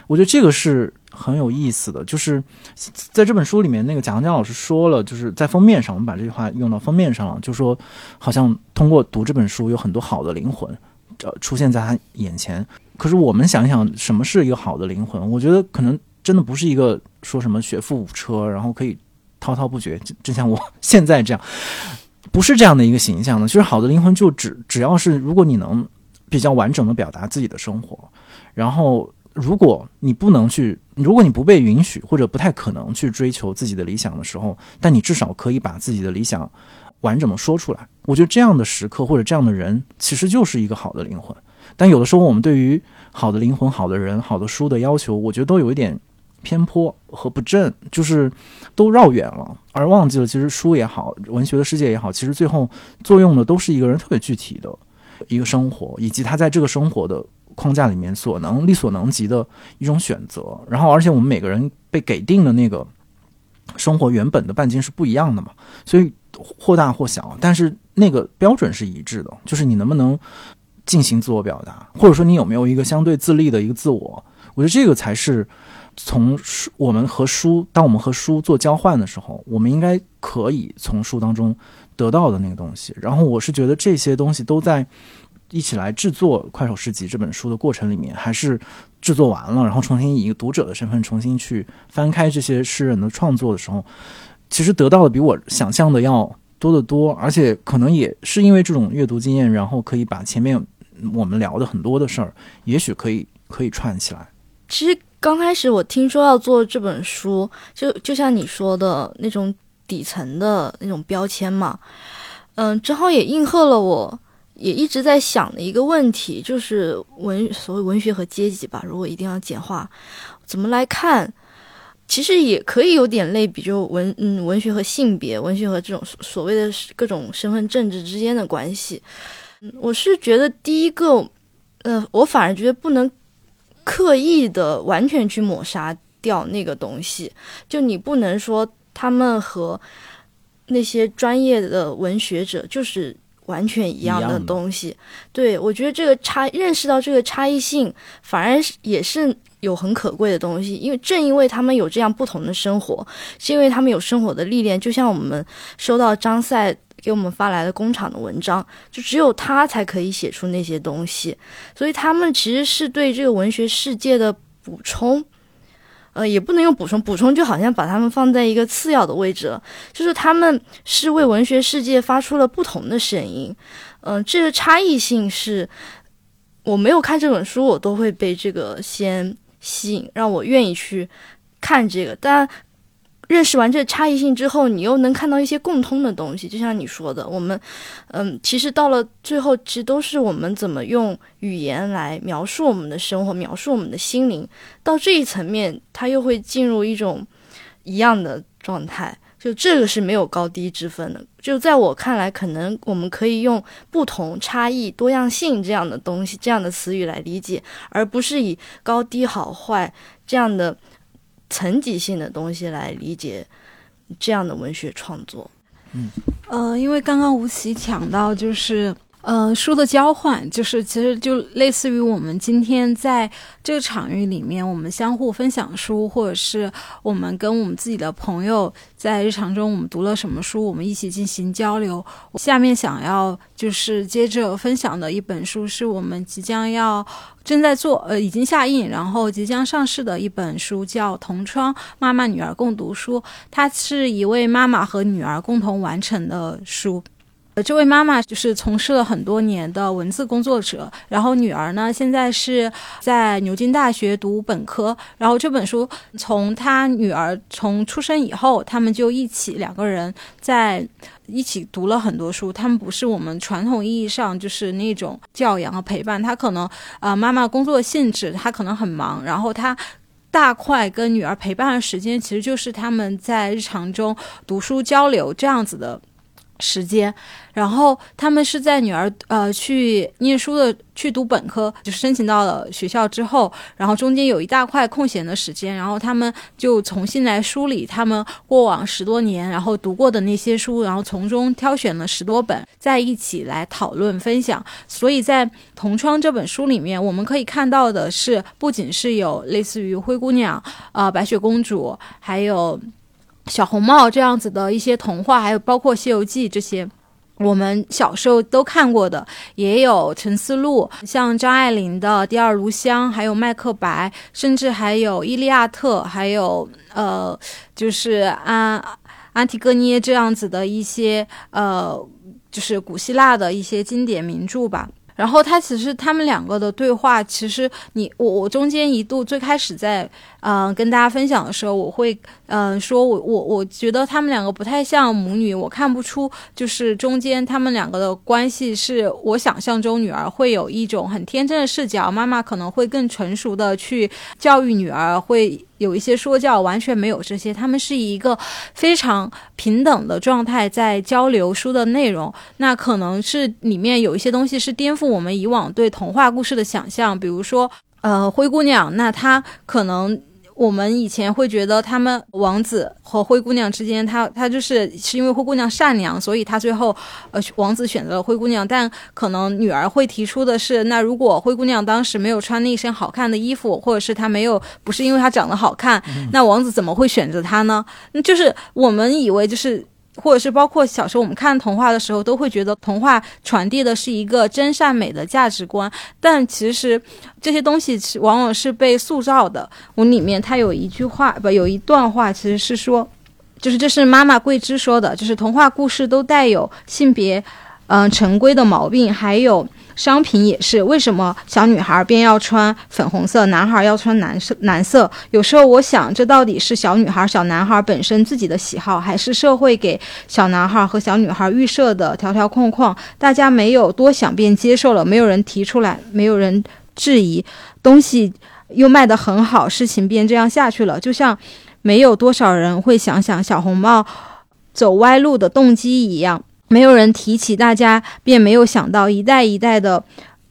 我觉得这个是很有意思的，就是在这本书里面，那个贾行家老师说了，就是在封面上，我们把这句话用到封面上了，就说好像通过读这本书，有很多好的灵魂、呃、出现在他眼前。可是我们想一想，什么是一个好的灵魂？我觉得可能真的不是一个说什么学富五车，然后可以滔滔不绝，就像我现在这样，不是这样的一个形象的。其实好的灵魂就只只要是，如果你能比较完整的表达自己的生活，然后如果你不能去，如果你不被允许或者不太可能去追求自己的理想的时候，但你至少可以把自己的理想完整的说出来。我觉得这样的时刻或者这样的人，其实就是一个好的灵魂。但有的时候我们对于好的灵魂、好的人、好的书的要求，我觉得都有一点偏颇和不正，就是都绕远了，而忘记了其实书也好，文学的世界也好，其实最后作用的都是一个人特别具体的一个生活，以及他在这个生活的框架里面所能力所能及的一种选择。然后而且我们每个人被给定的那个生活原本的半径是不一样的嘛，所以或大或小，但是那个标准是一致的，就是你能不能进行自我表达，或者说你有没有一个相对自立的一个自我。我觉得这个才是从我们和书，当我们和书做交换的时候，我们应该可以从书当中得到的那个东西。然后我是觉得这些东西都在一起来制作《快手市集》这本书的过程里面，还是制作完了，然后重新以一个读者的身份重新去翻开这些诗人的创作的时候，其实得到的比我想象的要多得多。而且可能也是因为这种阅读经验，然后可以把前面我们聊的很多的事儿，也许可以可以串起来。其实刚开始我听说要做这本书，就就像你说的那种底层的那种标签嘛，嗯，之后也应和了我也一直在想的一个问题，就是文所谓文学和阶级吧，如果一定要简化怎么来看，其实也可以有点类比，就文嗯文学和性别，文学和这种所谓的各种身份政治之间的关系。我是觉得第一个，呃，我反而觉得不能刻意的完全去抹杀掉那个东西，就你不能说他们和那些专业的文学者就是完全一样的东西。对，我觉得这个差认识到这个差异性，反而也是有很可贵的东西。因为正因为他们有这样不同的生活，是因为他们有生活的历练。就像我们收到张赛给我们发来的工厂的文章，就只有他才可以写出那些东西，所以他们其实是对这个文学世界的补充。呃，也不能用补充，补充就好像把他们放在一个次要的位置了，就是他们是为文学世界发出了不同的声音。嗯、呃，这个差异性是我没有看这本书我都会被这个先吸引，让我愿意去看这个。但认识完这差异性之后，你又能看到一些共通的东西，就像你说的，我们嗯，其实到了最后，其实都是我们怎么用语言来描述我们的生活，描述我们的心灵。到这一层面，它又会进入一种一样的状态，就这个是没有高低之分的。就在我看来，可能我们可以用不同、差异、多样性这样的东西，这样的词语来理解，而不是以高低好坏这样的层级性的东西来理解这样的文学创作。嗯，呃，因为刚刚吴奇讲到，就是呃书的交换，就是其实就类似于我们今天在这个场域里面，我们相互分享书，或者是我们跟我们自己的朋友在日常中我们读了什么书，我们一起进行交流。下面想要就是接着分享的一本书，是我们即将要正在做呃已经下映然后即将上市的一本书，叫《同窗妈妈女儿共读书》，它是一位妈妈和女儿共同完成的书。这位妈妈就是从事了很多年的文字工作者，然后女儿呢现在是在牛津大学读本科，然后这本书从她女儿从出生以后，他们就一起两个人在一起读了很多书。他们不是我们传统意义上就是那种教养和陪伴，她可能呃妈妈工作性质她可能很忙，然后她大块跟女儿陪伴的时间其实就是他们在日常中读书交流这样子的时间。然后他们是在女儿呃去念书的去读本科，就申请到了学校之后，然后中间有一大块空闲的时间，然后他们就重新来梳理他们过往十多年然后读过的那些书，然后从中挑选了十多本在一起来讨论分享。所以在《同窗》这本书里面，我们可以看到的是不仅是有类似于灰姑娘、呃、白雪公主还有小红帽这样子的一些童话，还有包括《西游记》这些我们小时候都看过的，也有陈思路，像张爱玲的《第二炉香》，还有《麦克白》，甚至还有《伊利亚特》，还有呃，就是安安提戈涅这样子的一些呃，就是古希腊的一些经典名著吧。然后他其实他们两个的对话，其实你我我中间一度最开始在嗯、呃、跟大家分享的时候，我会嗯、呃、说我我我觉得他们两个不太像母女，我看不出就是中间他们两个的关系是我想象中女儿会有一种很天真的视角，妈妈可能会更成熟的去教育女儿，会有一些说教，完全没有这些。他们是一个非常平等的状态在交流书的内容。那可能是里面有一些东西是颠覆我们以往对童话故事的想象，比如说呃，灰姑娘，那她可能我们以前会觉得他们王子和灰姑娘之间，他他就是是因为灰姑娘善良，所以他最后呃王子选择了灰姑娘。但可能女儿会提出的是，那如果灰姑娘当时没有穿那一身好看的衣服，或者是她没有不是因为她长得好看，那王子怎么会选择她呢？就是我们以为就是。或者是包括小时候我们看童话的时候，都会觉得童话传递的是一个真善美的价值观，但其实这些东西往往是被塑造的。我里面它有一句话，不，有一段话其实是说，就是这是妈妈桂枝说的，就是童话故事都带有性别嗯、呃、陈规的毛病，还有商品也是。为什么小女孩便要穿粉红色，男孩要穿蓝色蓝色？有时候我想，这到底是小女孩小男孩本身自己的喜好，还是社会给小男孩和小女孩预设的条条框框？大家没有多想便接受了，没有人提出来，没有人质疑，东西又卖得很好，事情便这样下去了。就像没有多少人会想想小红帽走歪路的动机一样，没有人提起，大家便没有想到一代一代的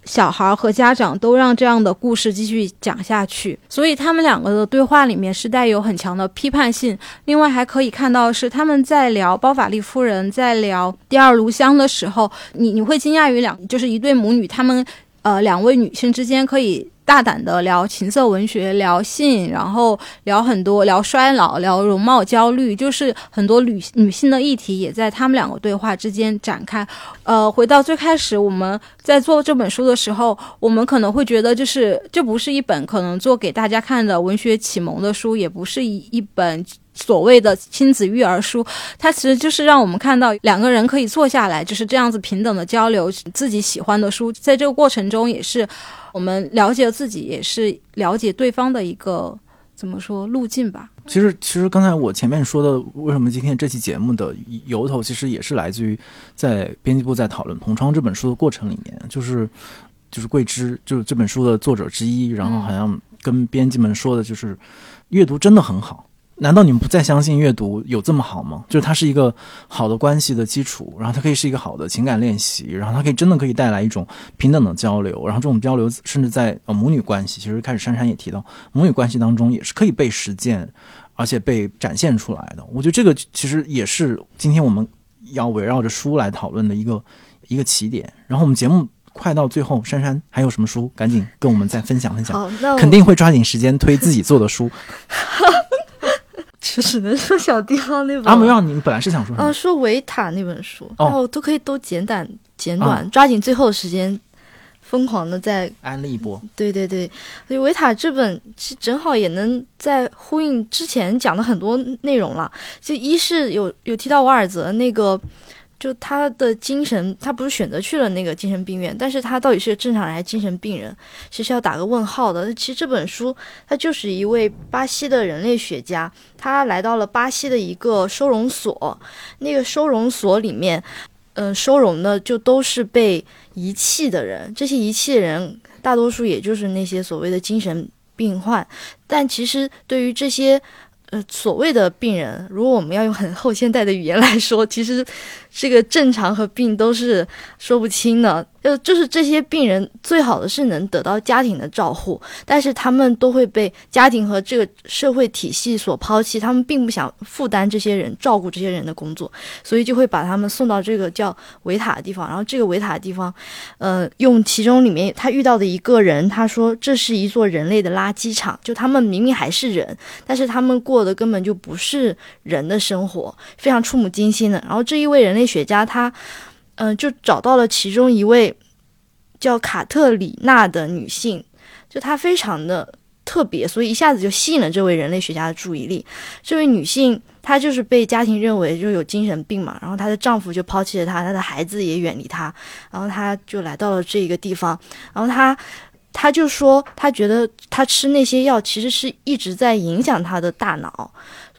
小孩和家长都让这样的故事继续讲下去。所以他们两个的对话里面是带有很强的批判性。另外还可以看到是他们在聊包法利夫人，在聊第二炉香的时候，你你会惊讶于两就是一对母女，他们呃两位女性之间可以大胆的聊情色文学，聊性，然后聊很多，聊衰老，聊容貌焦虑，就是很多女女性的议题也在他们两个对话之间展开。呃，回到最开始我们在做这本书的时候，我们可能会觉得就是这不是一本可能做给大家看的文学启蒙的书，也不是一一本所谓的亲子育儿书，它其实就是让我们看到两个人可以坐下来就是这样子平等的交流自己喜欢的书。在这个过程中也是我们了解自己，也是了解对方的一个怎么说路径吧。其实其实刚才我前面说的为什么今天这期节目的由头，其实也是来自于在编辑部在讨论《同窗》这本书的过程里面，就是就是桂枝就是这本书的作者之一，然后好像跟编辑们说的就是阅读真的很好，难道你们不再相信阅读有这么好吗？就是它是一个好的关系的基础，然后它可以是一个好的情感练习，然后它可以真的可以带来一种平等的交流，然后这种交流甚至在、呃、母女关系，其实开始珊珊也提到母女关系当中也是可以被实践而且被展现出来的。我觉得这个其实也是今天我们要围绕着书来讨论的一个一个起点。然后我们节目快到最后，珊珊还有什么书赶紧跟我们再分享分享，肯定会抓紧时间推自己做的书。只能说小地方那本啊，没有，你们本来是想说什么？啊，说维塔那本书，哦，我都可以都简短简短，啊，抓紧最后时间，疯狂的再安利一波。对对对，所以维塔这本正好也能在呼应之前讲的很多内容了。就一是有有提到瓦尔泽那个就他的精神，他不是选择去了那个精神病院，但是他到底是个正常人还是精神病人，其实要打个问号的。其实这本书他就是一位巴西的人类学家，他来到了巴西的一个收容所，那个收容所里面嗯、呃，收容的就都是被遗弃的人，这些遗弃的人大多数也就是那些所谓的精神病患，但其实对于这些呃，所谓的病人，如果我们要用很后现代的语言来说，其实这个正常和病都是说不清的。呃，就是这些病人最好的是能得到家庭的照护，但是他们都会被家庭和这个社会体系所抛弃，他们并不想负担这些人照顾这些人的工作，所以就会把他们送到这个叫维塔的地方。然后这个维塔的地方，呃，用其中里面他遇到的一个人，他说这是一座人类的垃圾场，就他们明明还是人，但是他们过过的根本就不是人的生活，非常触目惊心的。然后这一位人类学家他嗯、呃，就找到了其中一位叫卡特里娜的女性，就她非常的特别，所以一下子就吸引了这位人类学家的注意力。这位女性她就是被家庭认为就有精神病嘛，然后她的丈夫就抛弃了她，她的孩子也远离她，然后她就来到了这个地方。然后她他就说他觉得他吃那些药其实是一直在影响他的大脑，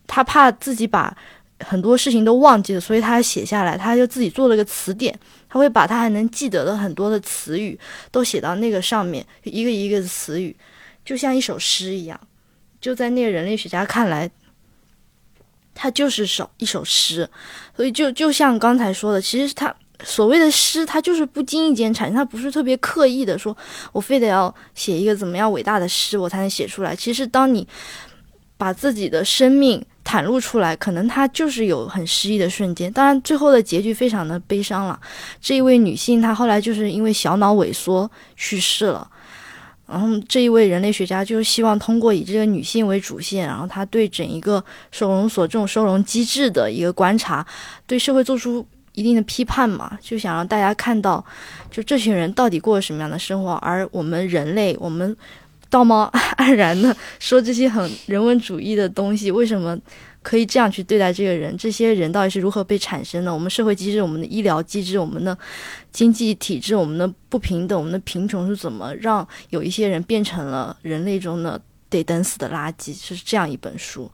他怕自己把很多事情都忘记了，所以他写下来，他就自己做了个词典，他会把他还能记得的很多的词语都写到那个上面，一个一个的词语就像一首诗一样，就在那个人类学家看来他就是首一首诗。所以就就像刚才说的，其实他所谓的诗，它就是不经意间产生，它不是特别刻意的说我非得要写一个怎么样伟大的诗我才能写出来。其实当你把自己的生命袒露出来，可能它就是有很诗意的瞬间。当然最后的结局非常的悲伤了，这一位女性她后来就是因为小脑萎缩去世了。然后这一位人类学家就是希望通过以这个女性为主线，然后他对整一个收容所这种收容机制的一个观察，对社会做出一定的批判嘛，就想让大家看到就这群人到底过什么样的生活。而我们人类，我们道貌岸然的说这些很人文主义的东西，为什么可以这样去对待这个人，这些人到底是如何被产生的？我们社会机制，我们的医疗机制，我们的经济体制，我们的不平等，我们的贫穷，是怎么让有一些人变成了人类中的得等死的垃圾？就是这样一本书。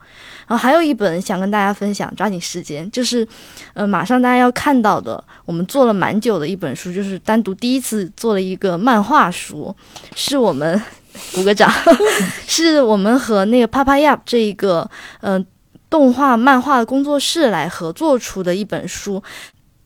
然后还有一本想跟大家分享，抓紧时间，就是呃，马上大家要看到的，我们做了蛮久的一本书，就是单独第一次做了一个漫画书，是我们鼓个掌是我们和那个 Papaya 这一个嗯、呃、动画漫画的工作室来合作出的一本书。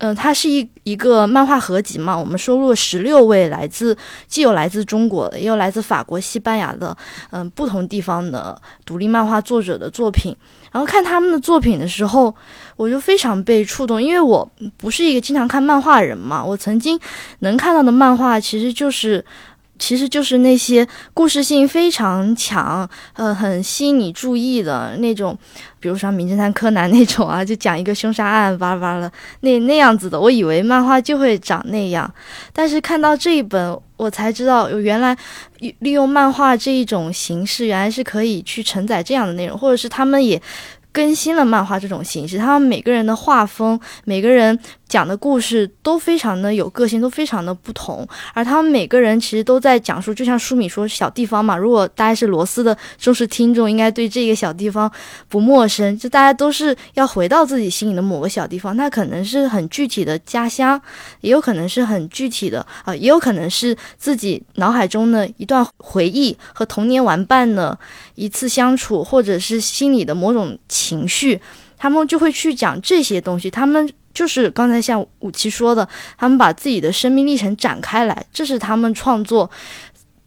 嗯、呃，它是一一个漫画合集嘛，我们收录了十六位来自，既有来自中国的，也有来自法国、西班牙的，嗯、呃，不同地方的独立漫画作者的作品。然后看他们的作品的时候，我就非常被触动，因为我不是一个经常看漫画人嘛，我曾经能看到的漫画其实就是。其实就是那些故事性非常强，呃，很吸引你注意的那种，比如说《名侦探柯南》那种啊，就讲一个凶杀案，巴拉巴拉那那样子的。我以为漫画就会长那样，但是看到这一本，我才知道原来利用漫画这一种形式，原来是可以去承载这样的内容，或者是他们也更新了漫画这种形式。他们每个人的画风，每个人讲的故事都非常的有个性，都非常的不同。而他们每个人其实都在讲述，就像书米说小地方嘛，如果大家是罗斯的忠实听众，应该对这个小地方不陌生，就大家都是要回到自己心里的某个小地方，那可能是很具体的家乡，也有可能是很具体的啊、呃，也有可能是自己脑海中的一段回忆和童年玩伴的一次相处，或者是心里的某种情绪，他们就会去讲这些东西。他们就是刚才像武奇说的，他们把自己的生命历程展开来，这是他们创作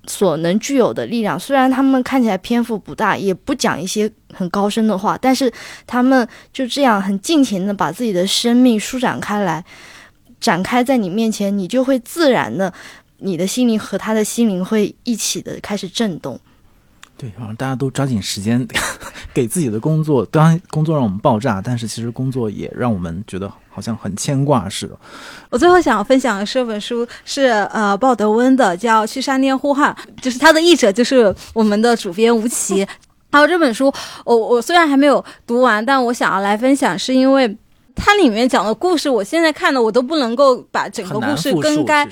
所能具有的力量。虽然他们看起来篇幅不大，也不讲一些很高深的话，但是他们就这样很尽情的把自己的生命舒展开来，展开在你面前，你就会自然的，你的心灵和他的心灵会一起的开始震动。对，然后大家都抓紧时间给自己的工作，当然工作让我们爆炸，但是其实工作也让我们觉得好像很牵挂似的。我最后想分享的这本书是呃鲍德温的，叫《去山巅呼唤》，就是它的译者就是我们的主编吴奇。还有这本书我我虽然还没有读完，但我想要来分享，是因为它里面讲的故事我现在看的我都不能够把整个故事更改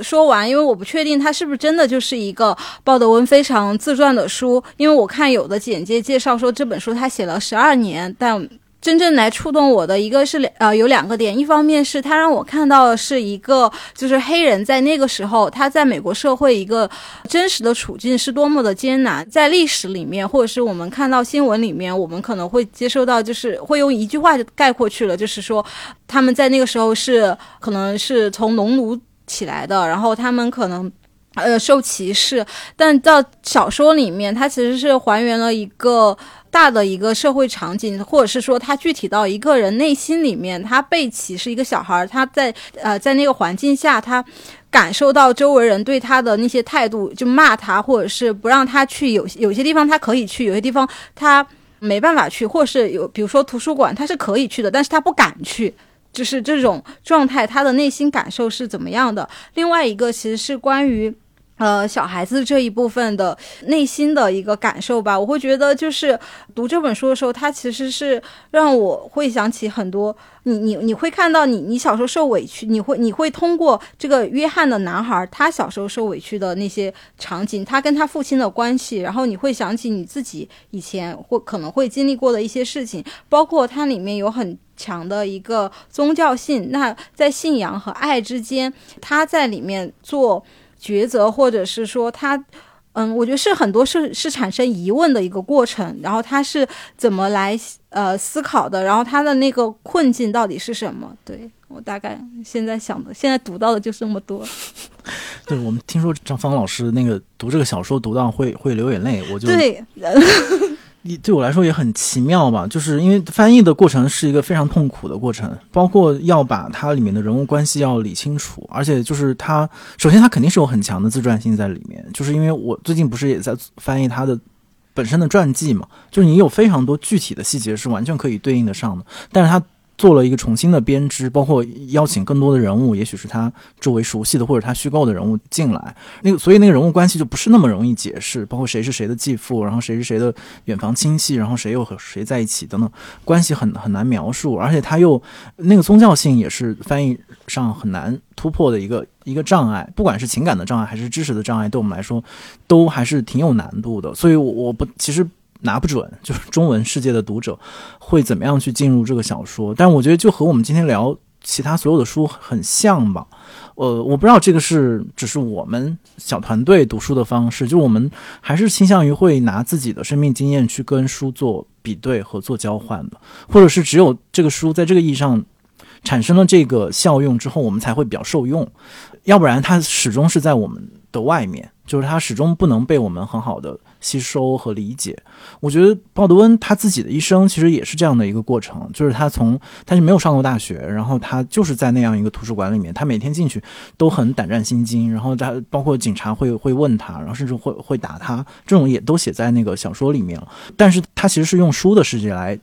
说完，因为我不确定它是不是真的就是一个鲍德温非常自传的书，因为我看有的简介介绍说这本书他写了十二年，但真正来触动我的一个是呃有两个点，一方面是他让我看到的是一个就是黑人在那个时候他在美国社会一个真实的处境是多么的艰难，在历史里面或者是我们看到新闻里面我们可能会接受到就是会用一句话概括去了，就是说他们在那个时候是可能是从农奴起来的，然后他们可能呃受歧视，但到小说里面它其实是还原了一个大的一个社会场景，或者是说他具体到一个人内心里面，他被歧视一个小孩，他在呃在那个环境下他感受到周围人对他的那些态度，就骂他或者是不让他去，有有些地方他可以去，有些地方他没办法去，或者是有比如说图书馆他是可以去的但是他不敢去，就是这种状态他的内心感受是怎么样的。另外一个其实是关于呃，小孩子这一部分的内心的一个感受吧，我会觉得就是读这本书的时候，它其实是让我会想起很多，你你你会看到你你小时候受委屈，你会你会通过这个约翰的男孩他小时候受委屈的那些场景，他跟他父亲的关系，然后你会想起你自己以前或可能会经历过的一些事情，包括它里面有很强的一个宗教性，那在信仰和爱之间，他在里面做抉择，或者是说他嗯，我觉得是很多是是产生疑问的一个过程，然后他是怎么来呃思考的，然后他的那个困境到底是什么。对，我大概现在想的现在读到的就是这么多。对，我们听说张芳老师那个读这个小说读到会会流眼泪，我就对对我来说也很奇妙吧，就是因为翻译的过程是一个非常痛苦的过程，包括要把它里面的人物关系要理清楚，而且就是它首先它肯定是有很强的自传性在里面，就是因为我最近不是也在翻译它的本身的传记嘛，就是你有非常多具体的细节是完全可以对应得上的，但是它做了一个重新的编织，包括邀请更多的人物，也许是他周围熟悉的或者他虚构的人物进来，那个所以那个人物关系就不是那么容易解释，包括谁是谁的继父，然后谁是谁的远房亲戚，然后谁又和谁在一起等等，关系很很难描述，而且他又那个宗教性也是翻译上很难突破的一个一个障碍，不管是情感的障碍还是知识的障碍，对我们来说都还是挺有难度的，所以我我不其实。拿不准就是中文世界的读者会怎么样去进入这个小说，但我觉得就和我们今天聊其他所有的书很像吧。呃，我不知道这个是只是我们小团队读书的方式，就我们还是倾向于会拿自己的生命经验去跟书做比对和做交换的，或者是只有这个书在这个意义上产生了这个效用之后我们才会比较受用，要不然它始终是在我们的外面，就是它始终不能被我们很好的吸收和理解。我觉得鲍德温他自己的一生其实也是这样的一个过程，就是他从他是没有上过大学，然后他就是在那样一个图书馆里面，他每天进去都很胆战心惊，然后他包括警察会会问他，然后甚至会会打他，这种也都写在那个小说里面了，但是他其实是用书的世界来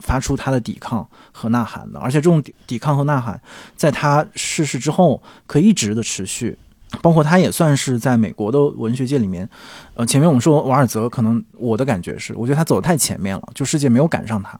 发出他的抵抗和呐喊的，而且这种抵抗和呐喊在他逝世之后可以一直的持续，包括他也算是在美国的文学界里面，呃，前面我们说瓦尔泽，可能我的感觉是，我觉得他走得太前面了，就世界没有赶上他。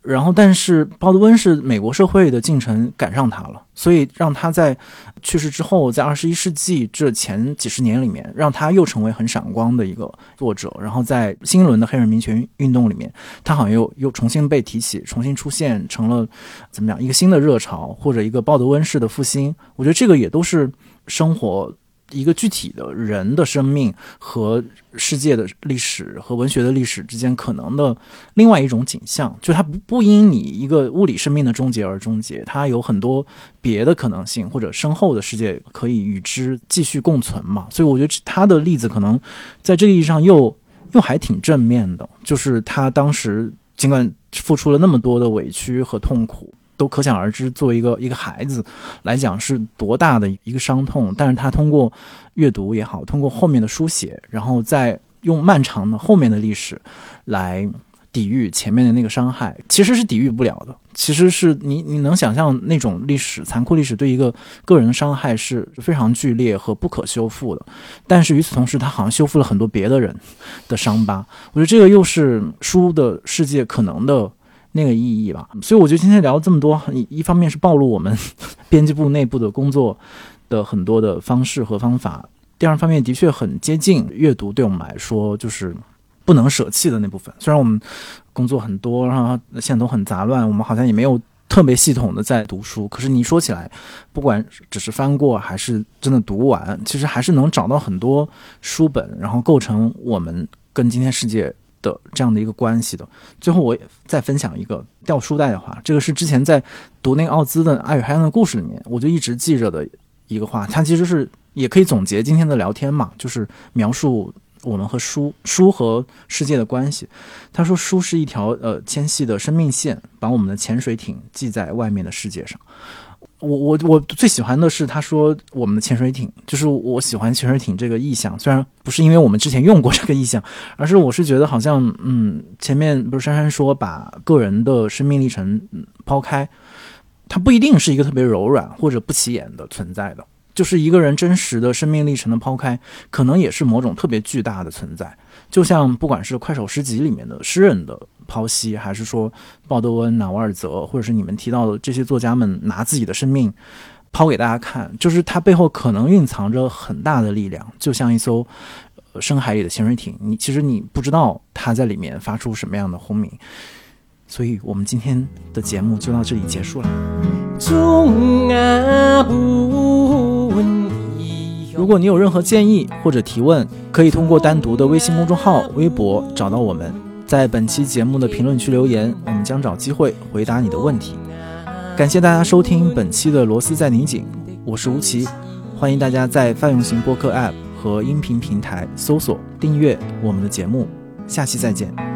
然后，但是鲍德温是美国社会的进程赶上他了，所以让他在去世之后，在二十一世纪这前几十年里面，让他又成为很闪光的一个作者。然后在新一轮的黑人民权运动里面，他好像又又重新被提起，重新出现，成了怎么样一个新的热潮，或者一个鲍德温式的复兴。我觉得这个也都是。生活一个具体的人的生命和世界的历史和文学的历史之间可能的另外一种景象，就它不不因你一个物理生命的终结而终结，它有很多别的可能性，或者身后的世界可以与之继续共存嘛。所以我觉得它的例子可能在这个意义上又又还挺正面的，就是他当时尽管付出了那么多的委屈和痛苦。都可想而知，作为一个一个孩子来讲是多大的一个伤痛，但是他通过阅读也好，通过后面的书写，然后再用漫长的后面的历史来抵御前面的那个伤害，其实是抵御不了的。其实是你你能想象那种历史残酷历史对一个个人的伤害是非常剧烈和不可修复的，但是与此同时他好像修复了很多别的人的伤疤。我觉得这个又是书的世界可能的那个意义吧。所以我觉得今天聊这么多，一方面是暴露我们编辑部内部的工作的很多的方式和方法，第二方面的确很接近阅读对我们来说就是不能舍弃的那部分。虽然我们工作很多，然后线头很杂乱，我们好像也没有特别系统的在读书，可是你说起来不管只是翻过还是真的读完，其实还是能找到很多书本，然后构成我们跟今天世界的这样的一个关系的。最后我再分享一个掉书袋的话，这个是之前在读那个奥兹的《爱与黑暗的故事》里面我就一直记着的一个话，它其实是也可以总结今天的聊天嘛，就是描述我们和书书和世界的关系。他说书是一条呃纤细的生命线，把我们的潜水艇系在外面的世界上。我我我最喜欢的是他说我们的潜水艇，就是我喜欢潜水艇这个意象，虽然不是因为我们之前用过这个意象，而是我是觉得好像嗯前面不是珊珊说把个人的生命历程抛开，它不一定是一个特别柔软或者不起眼的存在的，就是一个人真实的生命历程的抛开，可能也是某种特别巨大的存在。就像不管是快手诗集里面的诗人的剖析，还是说鲍德温、纳瓦尔泽，或者是你们提到的这些作家们拿自己的生命抛给大家看，就是它背后可能蕴藏着很大的力量，就像一艘深海里的潜水艇，你其实你不知道它在里面发出什么样的轰鸣。所以我们今天的节目就到这里结束了。如果你有任何建议或者提问，可以通过单独的微信公众号、微博找到我们，在本期节目的评论区留言，我们将找机会回答你的问题。感谢大家收听本期的螺丝在拧紧，我是吴奇，欢迎大家在泛用型播客 App 和音频平台搜索订阅我们的节目，下期再见。